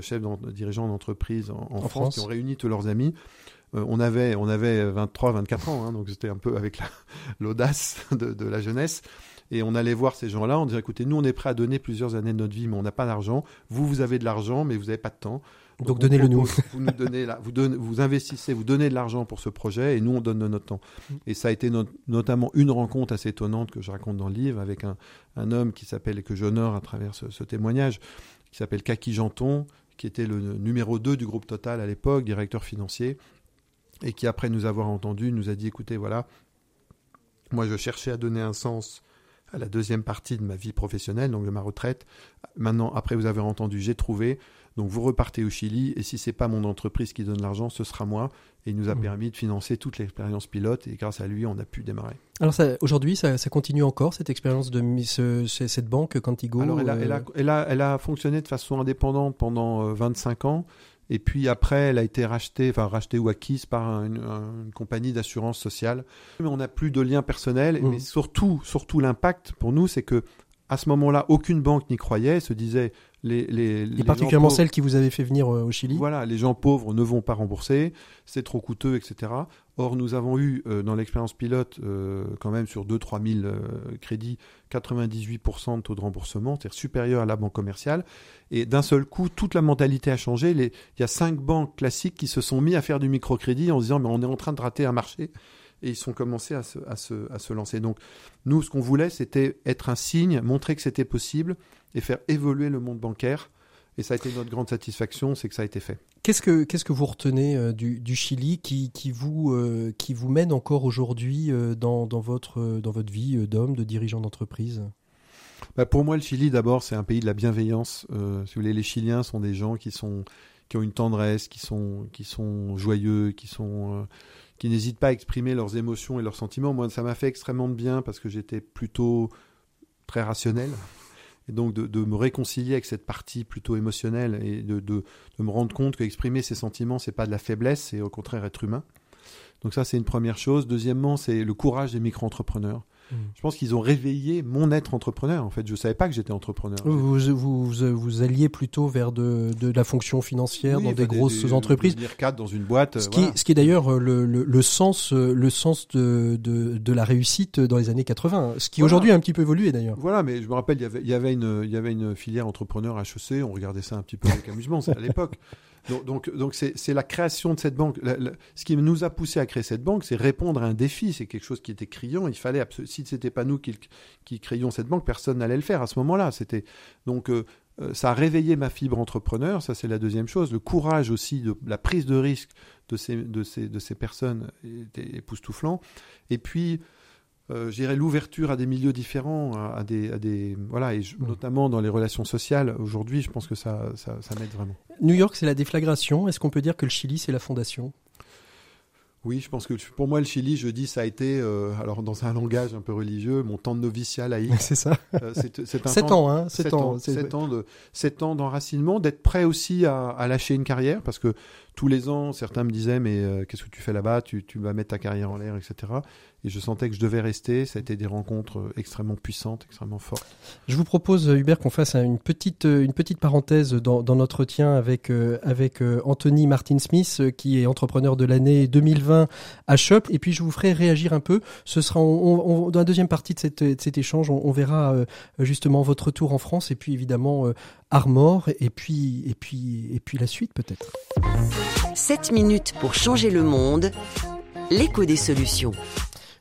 chefs dirigeants d'entreprise en France qui ont réuni tous leurs amis, on avait 23-24 ans, donc c'était un peu avec l'audace de la jeunesse, et on allait voir ces gens-là, on disait écoutez, nous on est prêts à donner plusieurs années de notre vie, mais on n'a pas d'argent, vous avez de l'argent, mais vous n'avez pas de temps. Donc donnez-le nous. Vous investissez, vous donnez de l'argent pour ce projet, et nous on donne de notre temps. Et ça a été notamment une rencontre assez étonnante que je raconte dans le livre avec un homme qui s'appelle, et que j'honore à travers ce témoignage, qui s'appelle Kaki Janton, qui était le numéro 2 du groupe Total à l'époque, directeur financier, et qui après nous avoir entendus nous a dit écoutez voilà, moi je cherchais à donner un sens à la deuxième partie de ma vie professionnelle, donc de ma retraite. Maintenant, après vous avez entendu, j'ai trouvé. Donc vous repartez au Chili, et si ce n'est pas mon entreprise qui donne l'argent, ce sera moi. Et il nous a permis de financer toute l'expérience pilote, et grâce à lui, on a pu démarrer. Alors aujourd'hui, ça continue encore, cette expérience de cette banque Cantigo? Alors elle a fonctionné de façon indépendante pendant 25 ans. Et puis après, elle a été rachetée ou acquise par une compagnie d'assurance sociale. Mais on n'a plus de lien personnel, mais surtout l'impact pour nous, c'est que à ce moment-là, aucune banque n'y croyait, se disait... Et particulièrement celle qui vous avait fait venir au Chili. Voilà, les gens pauvres ne vont pas rembourser, c'est trop coûteux, etc. Or, nous avons eu dans l'expérience pilote, quand même sur 2-3 000 crédits, 98% de taux de remboursement, c'est-à-dire supérieur à la banque commerciale. Et d'un seul coup, toute la mentalité a changé. Il y a 5 banques classiques qui se sont mis à faire du microcrédit en se disant « mais on est en train de rater un marché ». Et ils sont commencés à se lancer. Donc, nous, ce qu'on voulait, c'était être un signe, montrer que c'était possible et faire évoluer le monde bancaire. Et ça a été notre grande satisfaction, c'est que ça a été fait. Qu'est-ce que vous retenez du Chili qui vous mène encore aujourd'hui dans votre vie d'homme, de dirigeant d'entreprise ? Pour moi, le Chili, d'abord, c'est un pays de la bienveillance. Si vous voulez, les Chiliens sont des gens qui ont une tendresse, qui sont joyeux, qui n'hésitent pas à exprimer leurs émotions et leurs sentiments. Moi, ça m'a fait extrêmement de bien parce que j'étais plutôt très rationnel. Et donc, de me réconcilier avec cette partie plutôt émotionnelle et de me rendre compte qu'exprimer ses sentiments, ce n'est pas de la faiblesse, c'est au contraire être humain. Donc ça, c'est une première chose. Deuxièmement, c'est le courage des micro-entrepreneurs. Je pense qu'ils ont réveillé mon être entrepreneur. En fait, je ne savais pas que j'étais entrepreneur. Vous alliez plutôt vers de la fonction financière, dans des grosses entreprises. Devenir cadre dans une boîte. Ce qui est d'ailleurs le sens de la réussite dans les années 80. Ce qui aujourd'hui a un petit peu évolué d'ailleurs. Voilà, mais je me rappelle, il y avait une filière entrepreneur à HEC. On regardait ça un petit peu avec amusement, c'est à l'époque. Donc c'est la création de cette banque. Ce qui nous a poussé à créer cette banque, c'est répondre à un défi. C'est quelque chose qui était criant. Il fallait absolument. Si ce n'était pas nous qui créions cette banque, personne n'allait le faire à ce moment-là. Donc ça a réveillé ma fibre entrepreneur. Ça, c'est la deuxième chose. Le courage aussi, la prise de risque de ces personnes était époustouflant. Et puis, j'irais l'ouverture à des milieux différents, et notamment dans les relations sociales. Aujourd'hui, je pense que ça m'aide vraiment. New York, c'est la déflagration. Est-ce qu'on peut dire que le Chili, c'est la fondation ? Oui, je pense que pour moi, le Chili, je dis, ça a été, alors dans un langage un peu religieux, mon temps de noviciat laïque. C'est ça. C'est 7 ans d'enracinement, d'être prêt aussi à lâcher une carrière, parce que tous les ans, certains me disaient, mais qu'est-ce que tu fais là-bas ? Tu vas mettre ta carrière en l'air, etc. Et je sentais que je devais rester. Ça a été des rencontres extrêmement puissantes, extrêmement fortes. Je vous propose, Hubert, qu'on fasse une petite parenthèse dans l'entretien avec Anthony Martin Smith, qui est entrepreneur de l'année 2020 à H-Up. Et puis, je vous ferai réagir un peu. Ce sera dans la deuxième partie de cet échange. On verra justement votre retour en France et puis évidemment Armor et puis la suite peut-être. 7 minutes pour changer le monde, l'écho des solutions.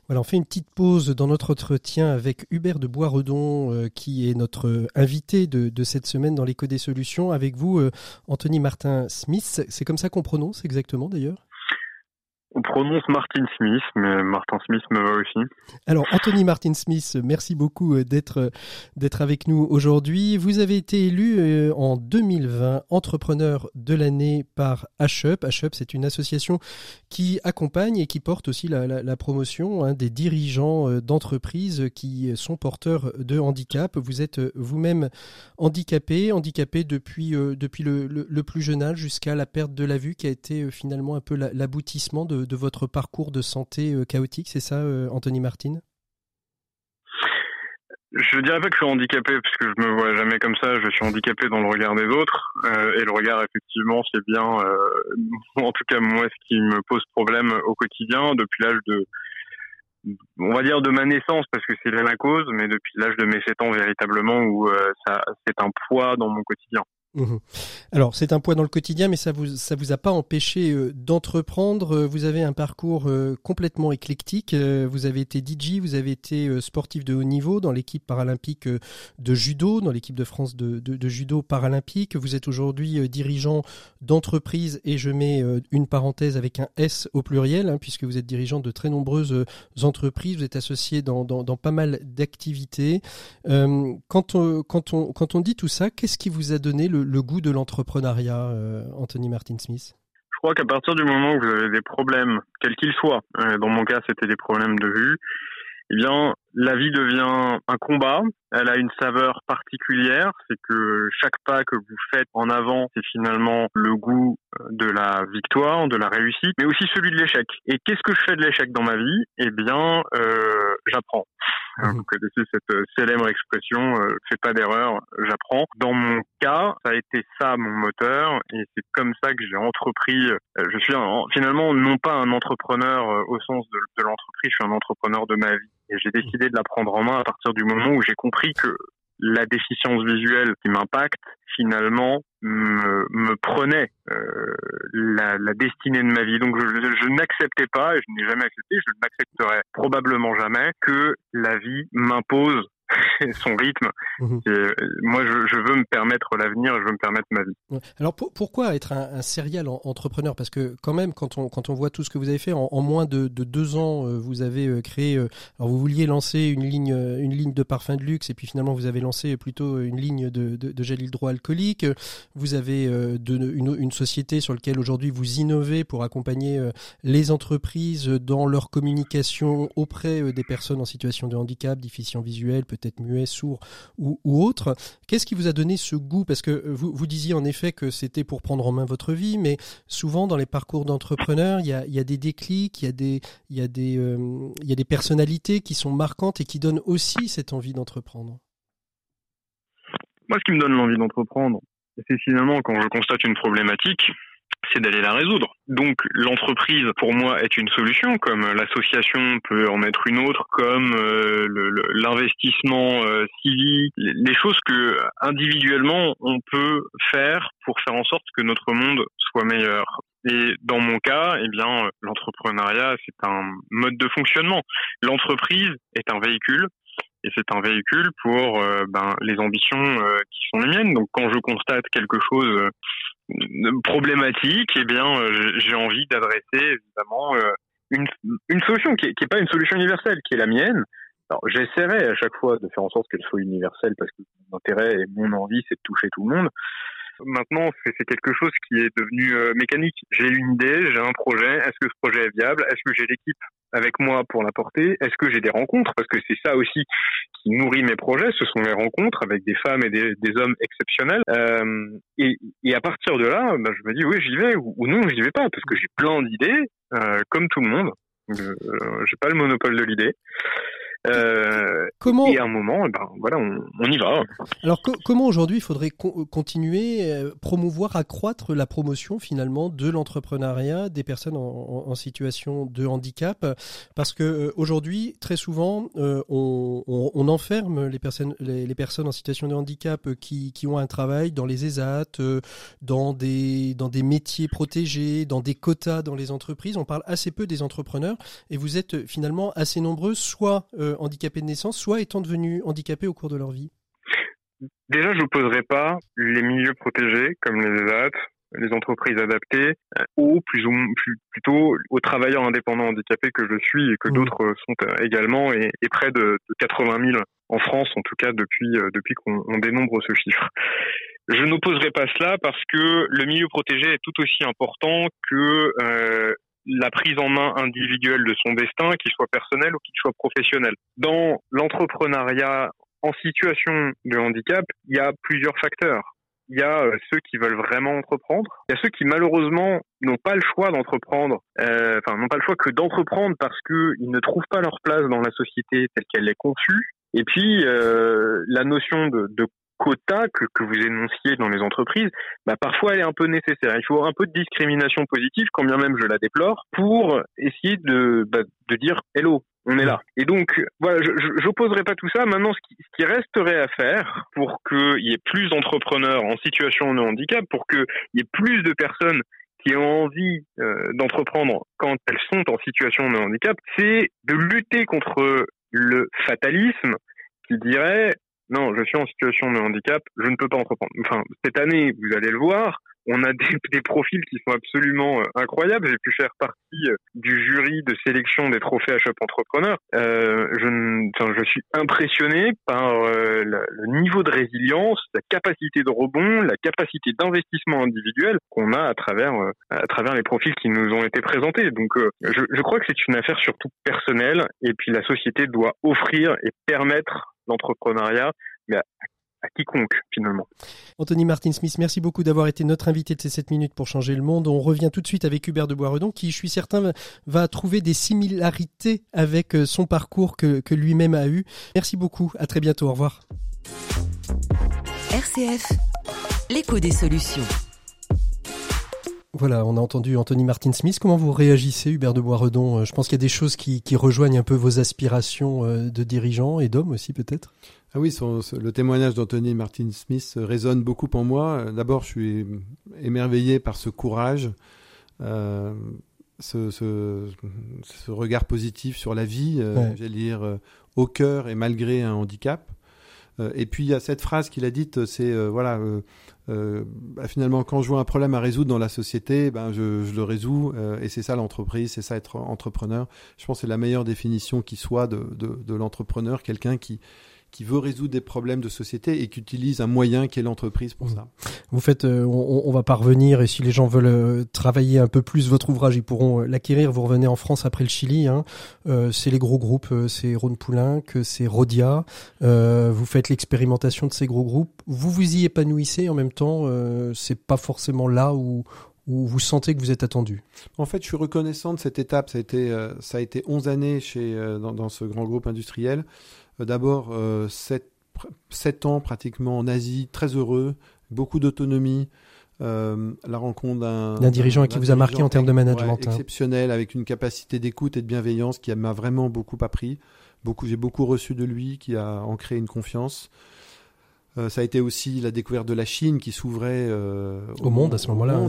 Voilà, on fait une petite pause dans notre entretien avec Hubert de Boisredon, qui est notre invité de cette semaine dans l'écho des solutions. Avec vous, Anthony Martin Smith, c'est comme ça qu'on prononce exactement d'ailleurs ? On prononce Martin Smith, mais Martin Smith me va aussi. Alors, Anthony Martin Smith, merci beaucoup d'être avec nous aujourd'hui. Vous avez été élu en 2020 entrepreneur de l'année par H-Up. H-Up, c'est une association qui accompagne et qui porte aussi la promotion des dirigeants d'entreprises qui sont porteurs de handicap. Vous êtes vous-même handicapé depuis le plus jeune âge jusqu'à la perte de la vue qui a été finalement un peu l'aboutissement de votre parcours de santé chaotique, c'est ça, Anthony Martin ? Je dirais pas que je suis handicapé, parce que je me vois jamais comme ça, je suis handicapé dans le regard des autres, et le regard, effectivement, c'est bien, en tout cas, moi, ce qui me pose problème au quotidien, depuis l'âge de, on va dire, de ma naissance, parce que c'est là la cause, mais depuis l'âge de mes 7 ans, véritablement, où ça, c'est un poids dans mon quotidien. Alors, c'est un poids dans le quotidien, mais ça vous a pas empêché d'entreprendre. Vous avez un parcours complètement éclectique. Vous avez été DJ, vous avez été sportif de haut niveau dans l'équipe paralympique de judo, dans l'équipe de France de judo paralympique. Vous êtes aujourd'hui dirigeant d'entreprise, et je mets une parenthèse avec un S au pluriel, hein, puisque vous êtes dirigeant de très nombreuses entreprises. Vous êtes associé dans pas mal d'activités. Quand on dit tout ça, qu'est-ce qui vous a donné le goût de l'entrepreneuriat, Anthony Martin Smith ? Je crois qu'à partir du moment où vous avez des problèmes, quels qu'ils soient, dans mon cas c'était des problèmes de vue, eh bien la vie devient un combat, elle a une saveur particulière, c'est que chaque pas que vous faites en avant, c'est finalement le goût de la victoire, de la réussite, mais aussi celui de l'échec. Et qu'est-ce que je fais de l'échec dans ma vie ? Eh bien, j'apprends. Vous connaissez cette célèbre expression, fais pas d'erreur, j'apprends. Dans mon cas, ça a été ça mon moteur, et c'est comme ça que j'ai entrepris. Je suis finalement non pas un entrepreneur au sens de l'entreprise, je suis un entrepreneur de ma vie. Et j'ai décidé de la prendre en main à partir du moment où j'ai compris que la déficience visuelle qui m'impacte, finalement, me prenait la destinée de ma vie. Donc je n'acceptais pas, et je n'ai jamais accepté, je n'accepterai probablement jamais, que la vie m'impose son rythme. Moi, je veux me permettre l'avenir, je veux me permettre ma vie. Alors, pourquoi être un serial entrepreneur ? Parce que quand même, quand on voit tout ce que vous avez fait, en moins de 2 ans, vous avez créé... Alors, vous vouliez lancer une ligne de parfum de luxe, et puis finalement, vous avez lancé plutôt une ligne de gel hydroalcoolique. Vous avez une société sur laquelle aujourd'hui vous innovez pour accompagner les entreprises dans leur communication auprès des personnes en situation de handicap, déficients visuels, peut-être muets, sourds ou autres. Qu'est-ce qui vous a donné ce goût ? Parce que vous disiez en effet que c'était pour prendre en main votre vie, mais souvent dans les parcours d'entrepreneurs, il y a des déclics, il y a des personnalités qui sont marquantes et qui donnent aussi cette envie d'entreprendre. Moi, ce qui me donne l'envie d'entreprendre, c'est finalement quand je constate une problématique, c'est d'aller la résoudre. Donc l'entreprise, pour moi, est une solution, comme l'association peut en être une autre, comme l'investissement civique, les choses que individuellement on peut faire pour faire en sorte que notre monde soit meilleur. Et dans mon cas, eh bien, l'entrepreneuriat, c'est un mode de fonctionnement. L'entreprise est un véhicule. Et c'est un véhicule pour les ambitions qui sont les miennes. Donc quand je constate quelque chose de problématique, eh bien, j'ai envie d'adresser évidemment une solution qui n'est pas une solution universelle, qui est la mienne. Alors j'essaierai à chaque fois de faire en sorte qu'elle soit universelle parce que mon intérêt et mon envie, c'est de toucher tout le monde. Maintenant, c'est quelque chose qui est devenu mécanique. J'ai une idée, j'ai un projet. Est-ce que ce projet est viable ? Est-ce que j'ai l'équipe avec moi pour la porter ? Est-ce que j'ai des rencontres ? Parce que c'est ça aussi qui nourrit mes projets. Ce sont les rencontres avec des femmes et des hommes exceptionnels. Et à partir de là, je me dis oui, j'y vais ou non, j'y vais pas. Parce que j'ai plein d'idées, comme tout le monde. J'ai pas le monopole de l'idée. Comment... Et à un moment, ben, voilà, on y va. Alors comment aujourd'hui il faudrait continuer, promouvoir, accroître la promotion finalement de l'entrepreneuriat des personnes en situation de handicap, parce que aujourd'hui très souvent on enferme les personnes en situation de handicap qui ont un travail dans les ESAT, dans des métiers protégés, dans des quotas dans les entreprises. On parle assez peu des entrepreneurs et vous êtes finalement assez nombreux, soit handicapés de naissance, soit étant devenus handicapés au cours de leur vie. Déjà, je n'opposerai pas les milieux protégés comme les ESAT, les entreprises adaptées, plutôt aux travailleurs indépendants handicapés que je suis et que d'autres sont également, et près de 80 000 en France, en tout cas depuis qu'on dénombre ce chiffre. Je n'opposerai pas cela parce que le milieu protégé est tout aussi important que la prise en main individuelle de son destin, qu'il soit personnel ou qu'il soit professionnel. Dans l'entrepreneuriat en situation de handicap, il y a plusieurs facteurs. Il y a ceux qui veulent vraiment entreprendre. Il y a ceux qui, malheureusement, n'ont pas le choix d'entreprendre, n'ont pas le choix que d'entreprendre parce qu'ils ne trouvent pas leur place dans la société telle qu'elle est conçue. Et puis, la notion de quota que vous énonciez dans les entreprises, bah parfois elle est un peu nécessaire. Il faut un peu de discrimination positive, quand bien même je la déplore, pour essayer de dire « hello ». On est là. Et donc, voilà, j'opposerai pas tout ça. Maintenant, ce qui resterait à faire pour qu'il y ait plus d'entrepreneurs en situation de handicap, pour qu'il y ait plus de personnes qui ont envie d'entreprendre quand elles sont en situation de handicap, c'est de lutter contre le fatalisme qui dirait « Non, je suis en situation de handicap, je ne peux pas entreprendre. » Enfin, cette année, vous allez le voir, on a des profils qui sont absolument incroyables. J'ai pu faire partie du jury de sélection des trophées H-Up Entrepreneur. Je suis impressionné par le niveau de résilience, la capacité de rebond, la capacité d'investissement individuel qu'on a à travers les profils qui nous ont été présentés. Donc, je crois que c'est une affaire surtout personnelle. Et puis, la société doit offrir et permettre l'entrepreneuriat, mais à quiconque, finalement. Anthony Martin Smith, merci beaucoup d'avoir été notre invité de ces 7 minutes pour changer le monde. On revient tout de suite avec Hubert de Boisredon, qui, je suis certain, va trouver des similarités avec son parcours que lui-même a eu. Merci beaucoup. À très bientôt. Au revoir. RCF, l'écho des solutions. Voilà, on a entendu Anthony Martin Smith. Comment vous réagissez, Hubert de Boisredon ? Je pense qu'il y a des choses qui rejoignent un peu vos aspirations de dirigeants et d'hommes aussi, peut-être. Ah oui, le témoignage d'Anthony Martin Smith résonne beaucoup en moi. D'abord, je suis émerveillé par ce courage, ce regard positif sur la vie, j'allais dire, au cœur et malgré un handicap. Et puis, il y a cette phrase qu'il a dite, c'est finalement, quand je vois un problème à résoudre dans la société, je le résous, et c'est ça l'entreprise, c'est ça être entrepreneur. Je pense que c'est la meilleure définition qui soit de l'entrepreneur, quelqu'un qui veut résoudre des problèmes de société et qui utilise un moyen qui est l'entreprise pour ça. Vous faites, on va pas revenir, et si les gens veulent travailler un peu plus votre ouvrage, ils pourront l'acquérir. Vous revenez en France après le Chili, hein. C'est les gros groupes, c'est Rhône-Poulenc, c'est Rhodia. Vous faites l'expérimentation de ces gros groupes. Vous vous y épanouissez en même temps. C'est pas forcément là où vous sentez que vous êtes attendu. En fait, je suis reconnaissant de cette étape. Ça a été 11 années dans ce grand groupe industriel. D'abord, 7 ans pratiquement en Asie, très heureux, beaucoup d'autonomie, la rencontre d'un dirigeant qui vous a marqué en termes de management. Ouais, exceptionnel, avec une capacité d'écoute et de bienveillance qui m'a vraiment beaucoup appris. J'ai beaucoup reçu de lui, qui a ancré une confiance. Ça a été aussi la découverte de la Chine qui s'ouvrait au monde à ce moment-là.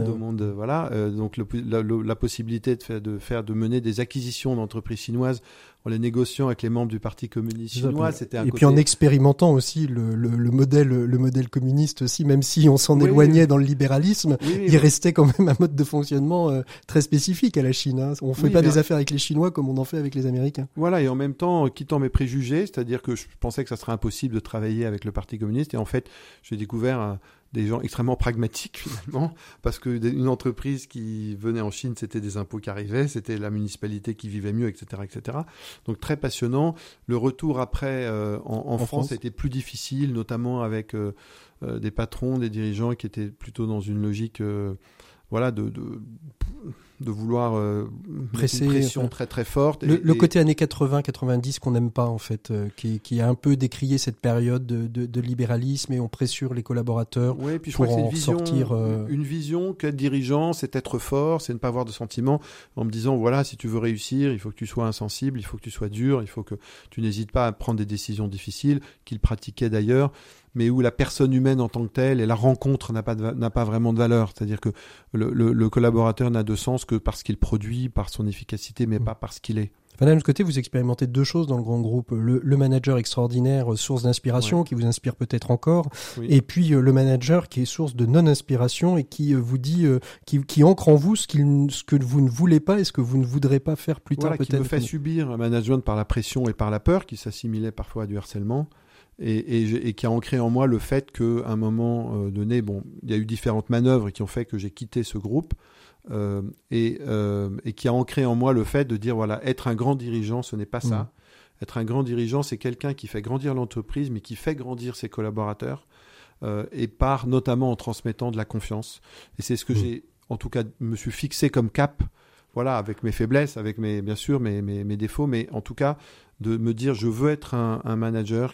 Voilà. Donc la possibilité de mener des acquisitions d'entreprises chinoises en les négociant avec les membres du Parti communiste chinois. Puis en expérimentant aussi le modèle communiste aussi, même si on s'en éloignait dans le libéralisme, il restait quand même un mode de fonctionnement très spécifique à la Chine. Hein. On ne fait pas des affaires avec les Chinois comme on en fait avec les Américains. Voilà, et en même temps, quittant mes préjugés, c'est-à-dire que je pensais que ça serait impossible de travailler avec le Parti communiste. Et en fait, j'ai découvert des gens extrêmement pragmatiques finalement, parce qu'une entreprise qui venait en Chine, c'était des impôts qui arrivaient, c'était la municipalité qui vivait mieux, etc. etc. Donc très passionnant. Le retour après en France était plus difficile, notamment avec des patrons, des dirigeants qui étaient plutôt dans une logique de vouloir presser. Une pression très très forte. Le côté années 80-90 qu'on n'aime pas en fait, qui a un peu décrié cette période de libéralisme et on pressure les collaborateurs pour en sortir. Une vision qu'être dirigeant, c'est être fort, c'est ne pas avoir de sentiments, en me disant voilà, si tu veux réussir, il faut que tu sois insensible, il faut que tu sois dur, il faut que tu n'hésites pas à prendre des décisions difficiles, qu'il pratiquait d'ailleurs, mais où la personne humaine en tant que telle et la rencontre n'a pas vraiment de valeur. C'est-à-dire que le collaborateur n'a de sens que parce qu'il produit, par son efficacité, mais pas parce qu'il est. Enfin, d'un autre côté, vous expérimentez deux choses dans le grand groupe. Le manager extraordinaire, source d'inspiration, qui vous inspire peut-être encore, et puis le manager qui est source de non-inspiration et qui vous dit, qui ancre en vous ce que vous ne voulez pas et ce que vous ne voudrez pas faire plus tard peut-être. Qui me fait subir un management par la pression et par la peur, qui s'assimilait parfois à du harcèlement. Et qui a ancré en moi le fait qu'à un moment donné, il y a eu différentes manœuvres qui ont fait que j'ai quitté ce groupe et qui a ancré en moi le fait de dire, voilà, être un grand dirigeant, ce n'est pas ça. Être un grand dirigeant, c'est quelqu'un qui fait grandir l'entreprise, mais qui fait grandir ses collaborateurs et part notamment en transmettant de la confiance. Et c'est ce que j'ai, en tout cas, me suis fixé comme cap, voilà, avec mes faiblesses, avec mes défauts, mais en tout cas... de me dire je veux être un manager,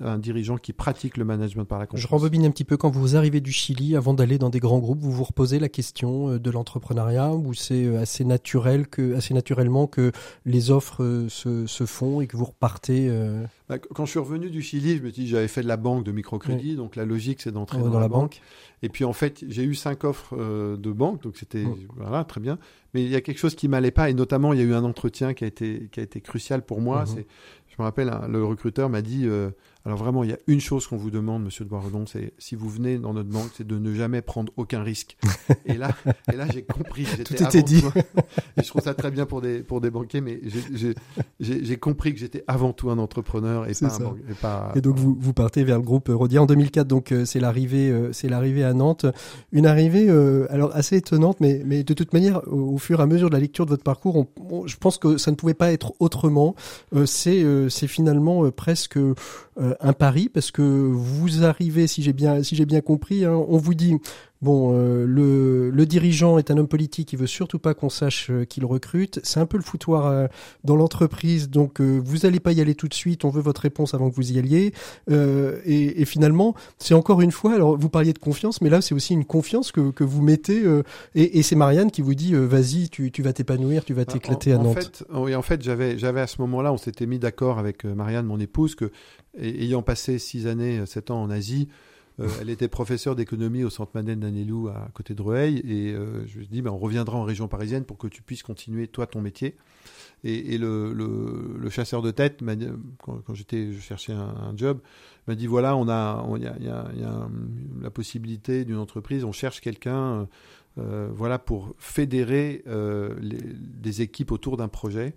un dirigeant qui pratique le management par la confiance. Je rembobine un petit peu. Quand vous arrivez du Chili, avant d'aller dans des grands groupes, vous vous reposez la question de l'entrepreneuriat ou c'est assez naturellement que les offres se font et que vous repartez Quand je suis revenu du Chili, je me suis dit j'avais fait de la banque de microcrédit, donc la logique c'est d'entrer dans la banque. Et puis en fait j'ai eu 5 offres de banque, donc c'était voilà, très bien. Mais il y a quelque chose qui ne m'allait pas, et notamment il y a eu un entretien qui a été crucial pour moi. Je me rappelle, le recruteur m'a dit alors vraiment, il y a une chose qu'on vous demande, monsieur de Boisredon, c'est si vous venez dans notre banque, c'est de ne jamais prendre aucun risque. et là j'ai compris. Tout était dit. Tout, et je trouve ça très bien pour des banquiers, mais j'ai compris que j'étais avant tout un entrepreneur et pas un banquier. Et donc vous partez vers le groupe Rhodia en 2004. Donc c'est l'arrivée à Nantes, une arrivée alors assez étonnante, mais de toute manière, au fur et à mesure de la lecture de votre parcours, je pense que ça ne pouvait pas être autrement. C'est finalement presque un pari, parce que vous arrivez, si j'ai bien compris, on vous dit le dirigeant est un homme politique, il veut surtout pas qu'on sache qu'il recrute, c'est un peu le foutoir dans l'entreprise, donc vous allez pas y aller tout de suite, on veut votre réponse avant que vous y alliez, et finalement c'est encore une fois, alors vous parliez de confiance, mais là c'est aussi une confiance que vous mettez, et c'est Marianne qui vous dit vas-y, tu vas t'épanouir, tu vas t'éclater à Nantes. En fait j'avais à ce moment-là, on s'était mis d'accord avec Marianne, mon épouse, que ayant passé 7 ans en Asie, elle était professeure d'économie au Centre Manel d'Annelou à côté de Rueil, et je lui ai dit on reviendra en région parisienne pour que tu puisses continuer toi ton métier. Et le chasseur de tête, quand je cherchais un job, m'a dit voilà, il y a la possibilité d'une entreprise, on cherche quelqu'un pour fédérer des équipes autour d'un projet.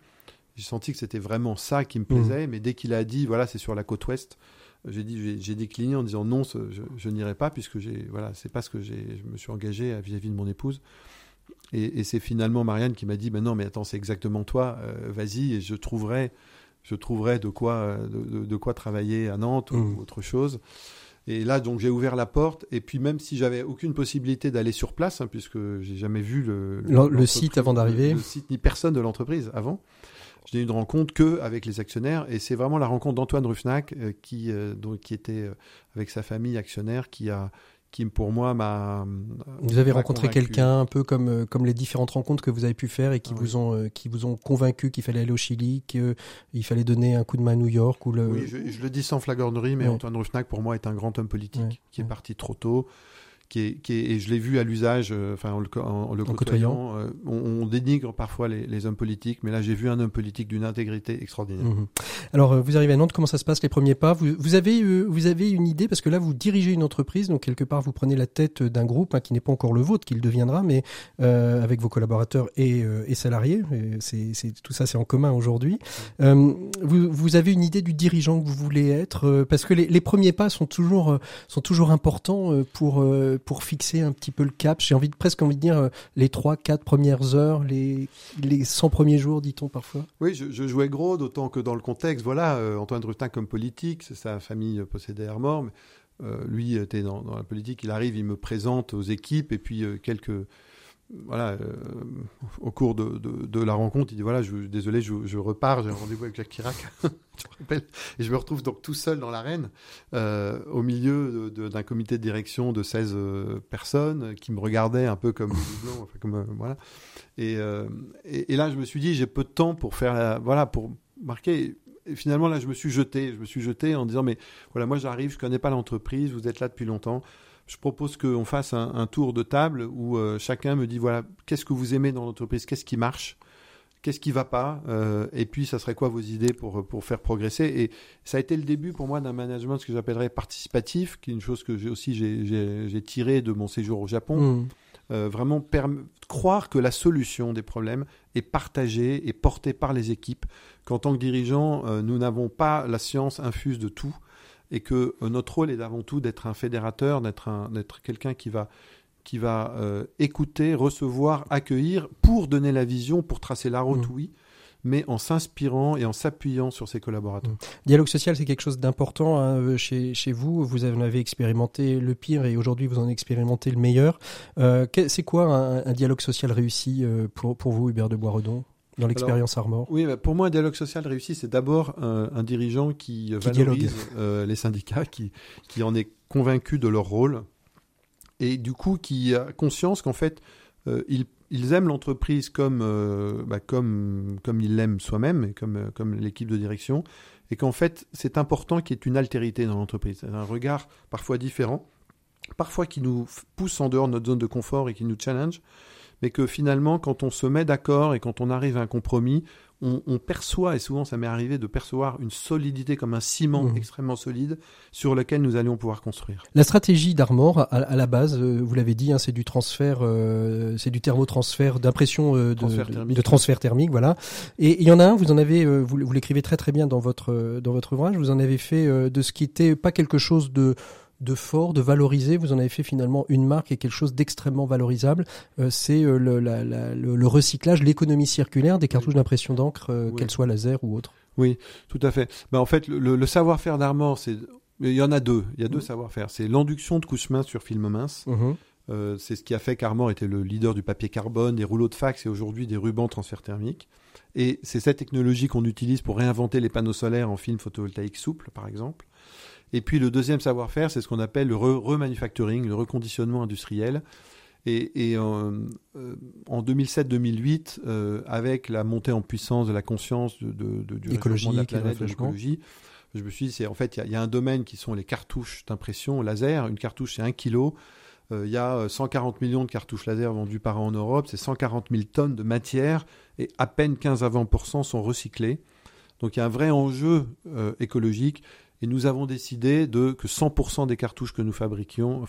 J'ai senti que c'était vraiment ça qui me plaisait, mais dès qu'il a dit voilà, c'est sur la côte ouest, j'ai décliné en disant non, je n'irai pas, puisque c'est pas ce que je me suis engagé vis-à-vis de mon épouse. Et c'est finalement Marianne qui m'a dit non, mais attends, c'est exactement toi, vas-y, et je trouverai de quoi travailler à Nantes ou autre chose. Et là, donc, j'ai ouvert la porte, et puis même si j'avais aucune possibilité d'aller sur place, puisque j'ai jamais vu le site avant d'arriver, le site ni personne de l'entreprise avant. Je n'ai eu de rencontre qu'avec les actionnaires, et c'est vraiment la rencontre d'Antoine Ruffinac qui était avec sa famille actionnaire qui pour moi m'a. Vous avez rencontré quelqu'un un peu comme les différentes rencontres que vous avez pu faire et qui vous ont convaincu qu'il fallait aller au Chili, qu'il fallait donner un coup de main à New York Oui, je le dis sans flagornerie, mais Antoine Ruffinac pour moi est un grand homme politique qui est parti trop tôt. Et je l'ai vu à l'usage, en le côtoyant. On dénigre parfois les hommes politiques, mais là j'ai vu un homme politique d'une intégrité extraordinaire. Alors vous arrivez à Nantes, comment ça se passe les premiers pas ? Vous avez une idée, parce que là vous dirigez une entreprise, donc quelque part vous prenez la tête d'un groupe qui n'est pas encore le vôtre, qu'il deviendra, mais avec vos collaborateurs et salariés, et tout ça c'est en commun aujourd'hui. Vous avez une idée du dirigeant que vous voulez être, parce que les premiers pas sont toujours importants pour fixer un petit peu le cap. J'ai presque envie de dire les 3-4 premières heures, les 100 premiers jours, dit-on parfois. Oui, je jouais gros, d'autant que dans le contexte, Antoine Ruffinac comme politique, sa famille possédait Armor, mais, lui était dans la politique, il arrive, il me présente aux équipes, et puis quelques voilà, au cours de la rencontre, il dit voilà, désolé, je repars, j'ai un rendez-vous avec Jacques Chirac, tu te rappelles ? Et je me retrouve donc tout seul dans l'arène, au milieu d'un comité de direction de 16 personnes qui me regardaient un peu comme doublon, enfin, comme voilà. Et là, je me suis dit, j'ai peu de temps pour faire, voilà, pour marquer. Et finalement, là, je me suis jeté en disant mais voilà, moi, j'arrive, je connais pas l'entreprise, vous êtes là depuis longtemps. Je propose qu'on fasse un tour de table où chacun me dit voilà, qu'est-ce que vous aimez dans l'entreprise, qu'est-ce qui marche, qu'est-ce qui va pas, et puis ça serait quoi vos idées pour faire progresser. Et ça a été le début pour moi d'un management, ce que j'appellerais participatif, qui est une chose que j'ai tirée de mon séjour au Japon. Vraiment croire que la solution des problèmes est partagée et portée par les équipes, qu'en tant que dirigeant, nous n'avons pas la science infuse de tout, et que notre rôle est avant tout d'être un fédérateur, d'être quelqu'un qui va écouter, recevoir, accueillir, pour donner la vision, pour tracer la route, oui, mais en s'inspirant et en s'appuyant sur ses collaborateurs. Dialogue social, c'est quelque chose d'important, hein, chez vous. Vous en avez expérimenté le pire et aujourd'hui, vous en expérimentez le meilleur. C'est quoi un dialogue social réussi pour vous, Hubert de Boisredon, dans l'expérience Armor ? Oui, pour moi, un dialogue social réussi, c'est d'abord un dirigeant qui valorise les syndicats, qui en est convaincu de leur rôle et du coup qui a conscience qu'en fait, ils aiment l'entreprise comme ils l'aiment soi-même et comme l'équipe de direction, et qu'en fait, c'est important qu'il y ait une altérité dans l'entreprise. C'est un regard parfois différent, parfois qui nous pousse en dehors de notre zone de confort et qui nous challenge, mais que finalement, quand on se met d'accord et quand on arrive à un compromis, on perçoit, et souvent ça m'est arrivé de percevoir une solidité comme un ciment extrêmement solide sur lequel nous allions pouvoir construire. La stratégie d'Armor, à la base, vous l'avez dit, hein, c'est du transfert, c'est du thermotransfert, d'impression de transfert thermique, voilà. Et il y en a un, vous en avez, vous l'écrivez très très bien dans votre ouvrage, vous en avez fait de ce qui n'était pas quelque chose de fort, de valoriser, vous en avez fait finalement une marque et quelque chose d'extrêmement valorisable. C'est le recyclage, l'économie circulaire des cartouches d'impression d'encre, qu'elles soient laser ou autres. Oui, tout à fait. Ben, en fait, le savoir-faire d'Armor, il y en a deux. Il y a deux savoir-faire. C'est l'enduction de couche mince sur film mince. C'est ce qui a fait qu'Armor était le leader du papier carbone, des rouleaux de fax et aujourd'hui des rubans transfert thermique. Et c'est cette technologie qu'on utilise pour réinventer les panneaux solaires en film photovoltaïque souple, par exemple. Et puis le deuxième savoir-faire, c'est ce qu'on appelle le remanufacturing, le reconditionnement industriel. Et en 2007-2008, avec la montée en puissance de la conscience du réchauffement de la planète, de l'écologie, je me suis dit, en fait, il y a un domaine qui sont les cartouches d'impression laser. Une cartouche, c'est 1 kg. Il y a 140 millions de cartouches laser vendues par an en Europe. C'est 140 000 tonnes de matière et à peine 15 à 20% sont recyclés. Donc il y a un vrai enjeu écologique. Et nous avons décidé que 100% des cartouches que nous fabriquerions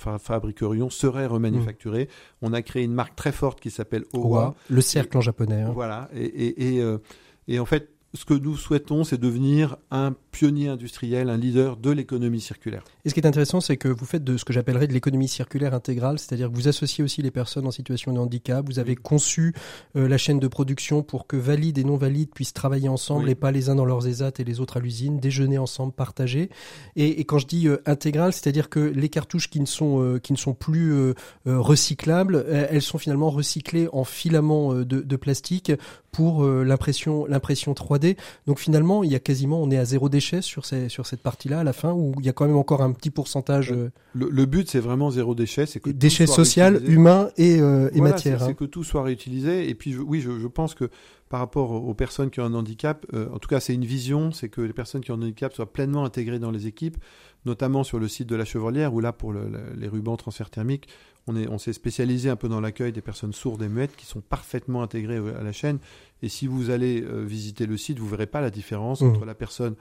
seraient remanufacturées. On a créé une marque très forte qui s'appelle OWA. Le cercle en japonais. Hein. Voilà. Et en fait, ce que nous souhaitons, c'est devenir un pionnier industriel, un leader de l'économie circulaire. Et ce qui est intéressant, c'est que vous faites de ce que j'appellerais de l'économie circulaire intégrale, c'est-à-dire que vous associez aussi les personnes en situation de handicap, vous avez conçu la chaîne de production pour que valides et non-valides puissent travailler ensemble et pas les uns dans leurs ESAT et les autres à l'usine, déjeuner ensemble, partager. Et quand je dis intégrale, c'est-à-dire que les cartouches qui ne sont plus recyclables, elles sont finalement recyclées en filaments de plastique pour l'impression 3D. Donc finalement, on est à zéro déchet sur cette partie-là à la fin, où il y a quand même encore un petit pourcentage. Le but, c'est vraiment zéro déchet. C'est que déchet social, réutilisé. Humain et voilà, matière. C'est que tout soit réutilisé. Et puis je pense que par rapport aux personnes qui ont un handicap, en tout cas c'est une vision, c'est que les personnes qui ont un handicap soient pleinement intégrées dans les équipes, notamment sur le site de La Chevrolière, où là pour les rubans transfert thermique, on s'est spécialisé un peu dans l'accueil des personnes sourdes et muettes qui sont parfaitement intégrées à la chaîne. Et si vous allez visiter le site, vous ne verrez pas la différence entre la personne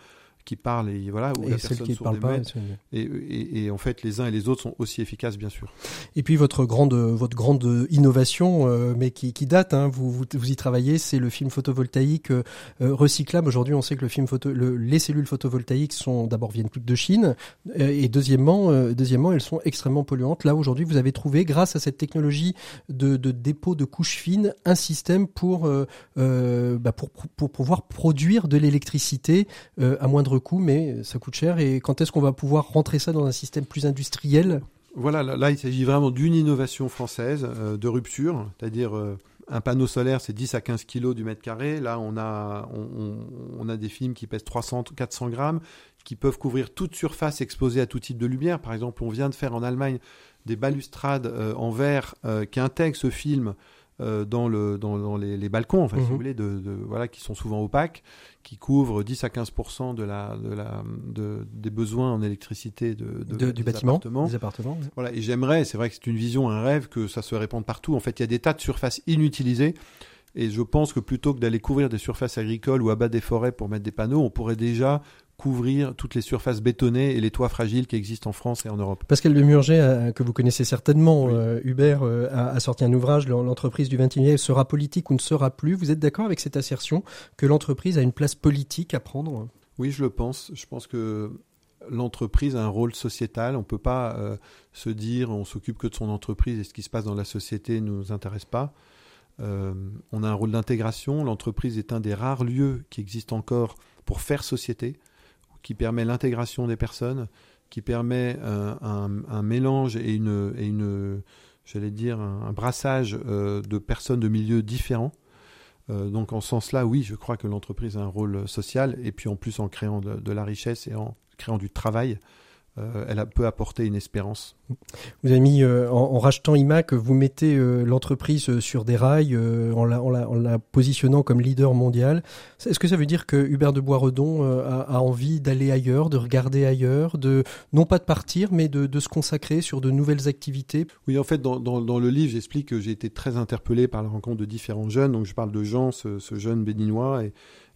qui parle et voilà, ou la personne qui parle pas. Et en fait, les uns et les autres sont aussi efficaces, bien sûr. Et puis votre grande innovation, mais qui date, hein, vous y travaillez, c'est le film photovoltaïque recyclable. Aujourd'hui, on sait que les cellules photovoltaïques viennent toutes de Chine, et deuxièmement, elles sont extrêmement polluantes. Là, aujourd'hui, vous avez trouvé, grâce à cette technologie de dépôt de couches fines, un système pour pouvoir produire de l'électricité à moindre coût, mais ça coûte cher. Et quand est-ce qu'on va pouvoir rentrer ça dans un système plus industriel ? Voilà, là, il s'agit vraiment d'une innovation française de rupture, c'est-à-dire un panneau solaire, c'est 10 à 15 kilos du mètre carré. Là, on a des films qui pèsent 300, 400 grammes, qui peuvent couvrir toute surface exposée à tout type de lumière. Par exemple, on vient de faire en Allemagne des balustrades en verre qui intègrent ce film dans les balcons, en fait, si vous voulez, voilà, qui sont souvent opaques, qui couvrent 10 à 15% des besoins en électricité du bâtiment, des appartements. Oui. Voilà, et j'aimerais, c'est vrai que c'est une vision, un rêve, que ça se répande partout. En fait, il y a des tas de surfaces inutilisées. Et je pense que plutôt que d'aller couvrir des surfaces agricoles ou abattre des forêts pour mettre des panneaux, on pourrait déjà couvrir toutes les surfaces bétonnées et les toits fragiles qui existent en France et en Europe. Pascal Lemurger, que vous connaissez certainement, oui. Hubert a sorti un ouvrage, l'entreprise du 21e sera politique ou ne sera plus. Vous êtes d'accord avec cette assertion que l'entreprise a une place politique à prendre ? Oui, je le pense. Je pense que l'entreprise a un rôle sociétal. On ne peut pas se dire on s'occupe que de son entreprise et ce qui se passe dans la société ne nous intéresse pas. On a un rôle d'intégration. L'entreprise est un des rares lieux qui existent encore pour faire société, qui permet l'intégration des personnes, qui permet un mélange et un brassage de personnes de milieux différents. Donc en ce sens-là, oui, je crois que l'entreprise a un rôle social, et puis en plus en créant de la richesse et en créant du travail, elle peut apporter une espérance. Vous avez mis, en rachetant IMAK, vous mettez l'entreprise sur des rails en la positionnant comme leader mondial. Est-ce que ça veut dire que Hubert de Boisredon a envie d'aller ailleurs, de regarder ailleurs, non pas de partir, mais de se consacrer sur de nouvelles activités ? Oui, en fait, dans le livre, j'explique que j'ai été très interpellé par la rencontre de différents jeunes. Donc, je parle de Jean, ce jeune béninois,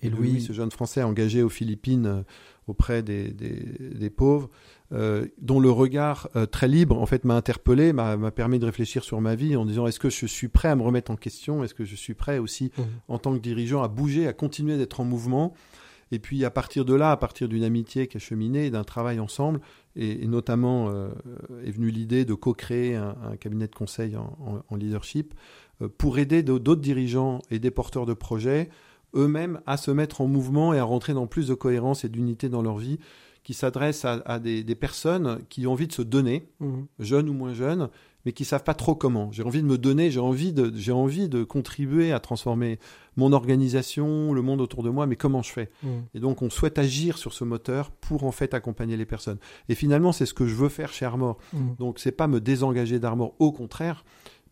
et Louis, ce jeune français engagé aux Philippines auprès des pauvres, dont le regard très libre en fait m'a interpellé, m'a permis de réfléchir sur ma vie en disant est-ce que je suis prêt à me remettre en question, est-ce que je suis prêt aussi en tant que dirigeant à bouger, à continuer d'être en mouvement, et puis à partir de là, à partir d'une amitié qui a cheminé, d'un travail ensemble, et notamment est venue l'idée de co-créer un cabinet de conseil en leadership pour aider d'autres dirigeants et des porteurs de projets eux-mêmes à se mettre en mouvement et à rentrer dans plus de cohérence et d'unité dans leur vie, qui s'adressent à des personnes qui ont envie de se donner, jeunes ou moins jeunes, mais qui ne savent pas trop comment. J'ai envie de me donner, j'ai envie de contribuer à transformer mon organisation, le monde autour de moi, mais comment je fais ? Et donc, on souhaite agir sur ce moteur pour en fait accompagner les personnes. Et finalement, c'est ce que je veux faire chez Armor. Donc, ce n'est pas me désengager d'Armor, au contraire,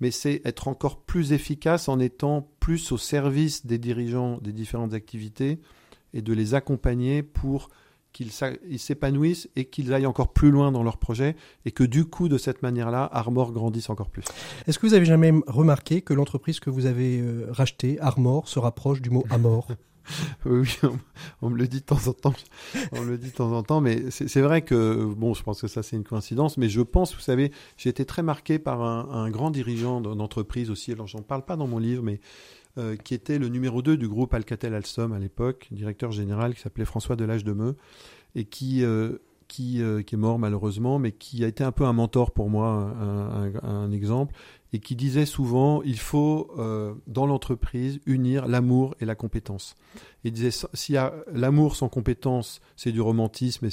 mais c'est être encore plus efficace en étant plus au service des dirigeants des différentes activités et de les accompagner pour qu'ils s'épanouissent et qu'ils aillent encore plus loin dans leur projet et que du coup, de cette manière-là, Armor grandisse encore plus. Est-ce que vous avez jamais remarqué que l'entreprise que vous avez rachetée, Armor, se rapproche du mot « amor » ? Oui, on me le dit de temps en temps. Mais c'est vrai que, bon, je pense que ça, c'est une coïncidence. Mais je pense, vous savez, j'ai été très marqué par un grand dirigeant d'entreprise aussi. Alors, j'en parle pas dans mon livre, mais qui était le numéro 2 du groupe Alcatel Alstom à l'époque, directeur général qui s'appelait François Delage-Demeux, et qui est mort malheureusement, mais qui a été un peu un mentor pour moi, un exemple, et qui disait souvent il faut dans l'entreprise unir l'amour et la compétence. Il disait s'il y a l'amour sans compétence, c'est du romantisme et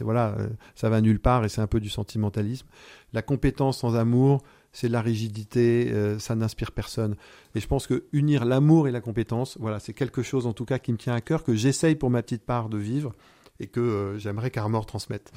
ça va nulle part et c'est un peu du sentimentalisme. La compétence sans amour, c'est de la rigidité, ça n'inspire personne. Et je pense que unir l'amour et la compétence, voilà, c'est quelque chose en tout cas qui me tient à cœur, que j'essaye pour ma petite part de vivre, et que j'aimerais qu'Armor transmette.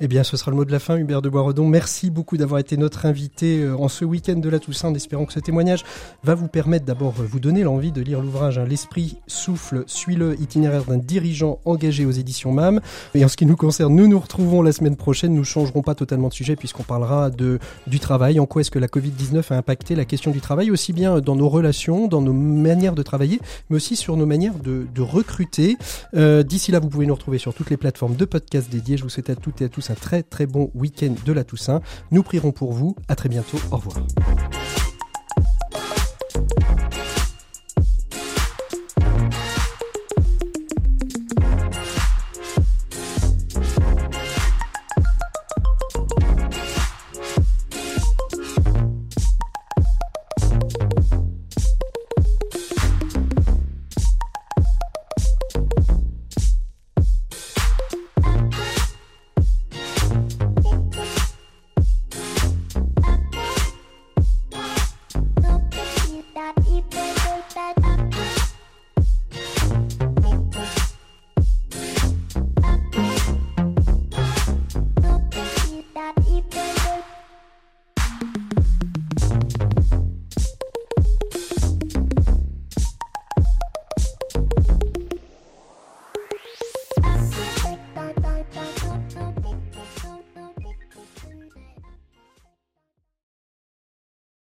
Eh bien, ce sera le mot de la fin, Hubert de Boisredon. Merci beaucoup d'avoir été notre invité en ce week-end de la Toussaint, en espérant que ce témoignage va vous permettre d'abord vous donner l'envie de lire l'ouvrage « L'Esprit souffle, suis le, itinéraire d'un dirigeant engagé » aux éditions MAM. Et en ce qui nous concerne, nous nous retrouvons la semaine prochaine. Nous ne changerons pas totalement de sujet puisqu'on parlera du travail. En quoi est-ce que la Covid-19 a impacté la question du travail, aussi bien dans nos relations, dans nos manières de travailler, mais aussi sur nos manières de recruter. D'ici là, vous pouvez nous retrouver sur toutes les plateformes de podcasts dédiées. Je vous souhaite à toutes et à tous un très très bon week-end de la Toussaint. Nous prierons pour vous. À très bientôt. Au revoir.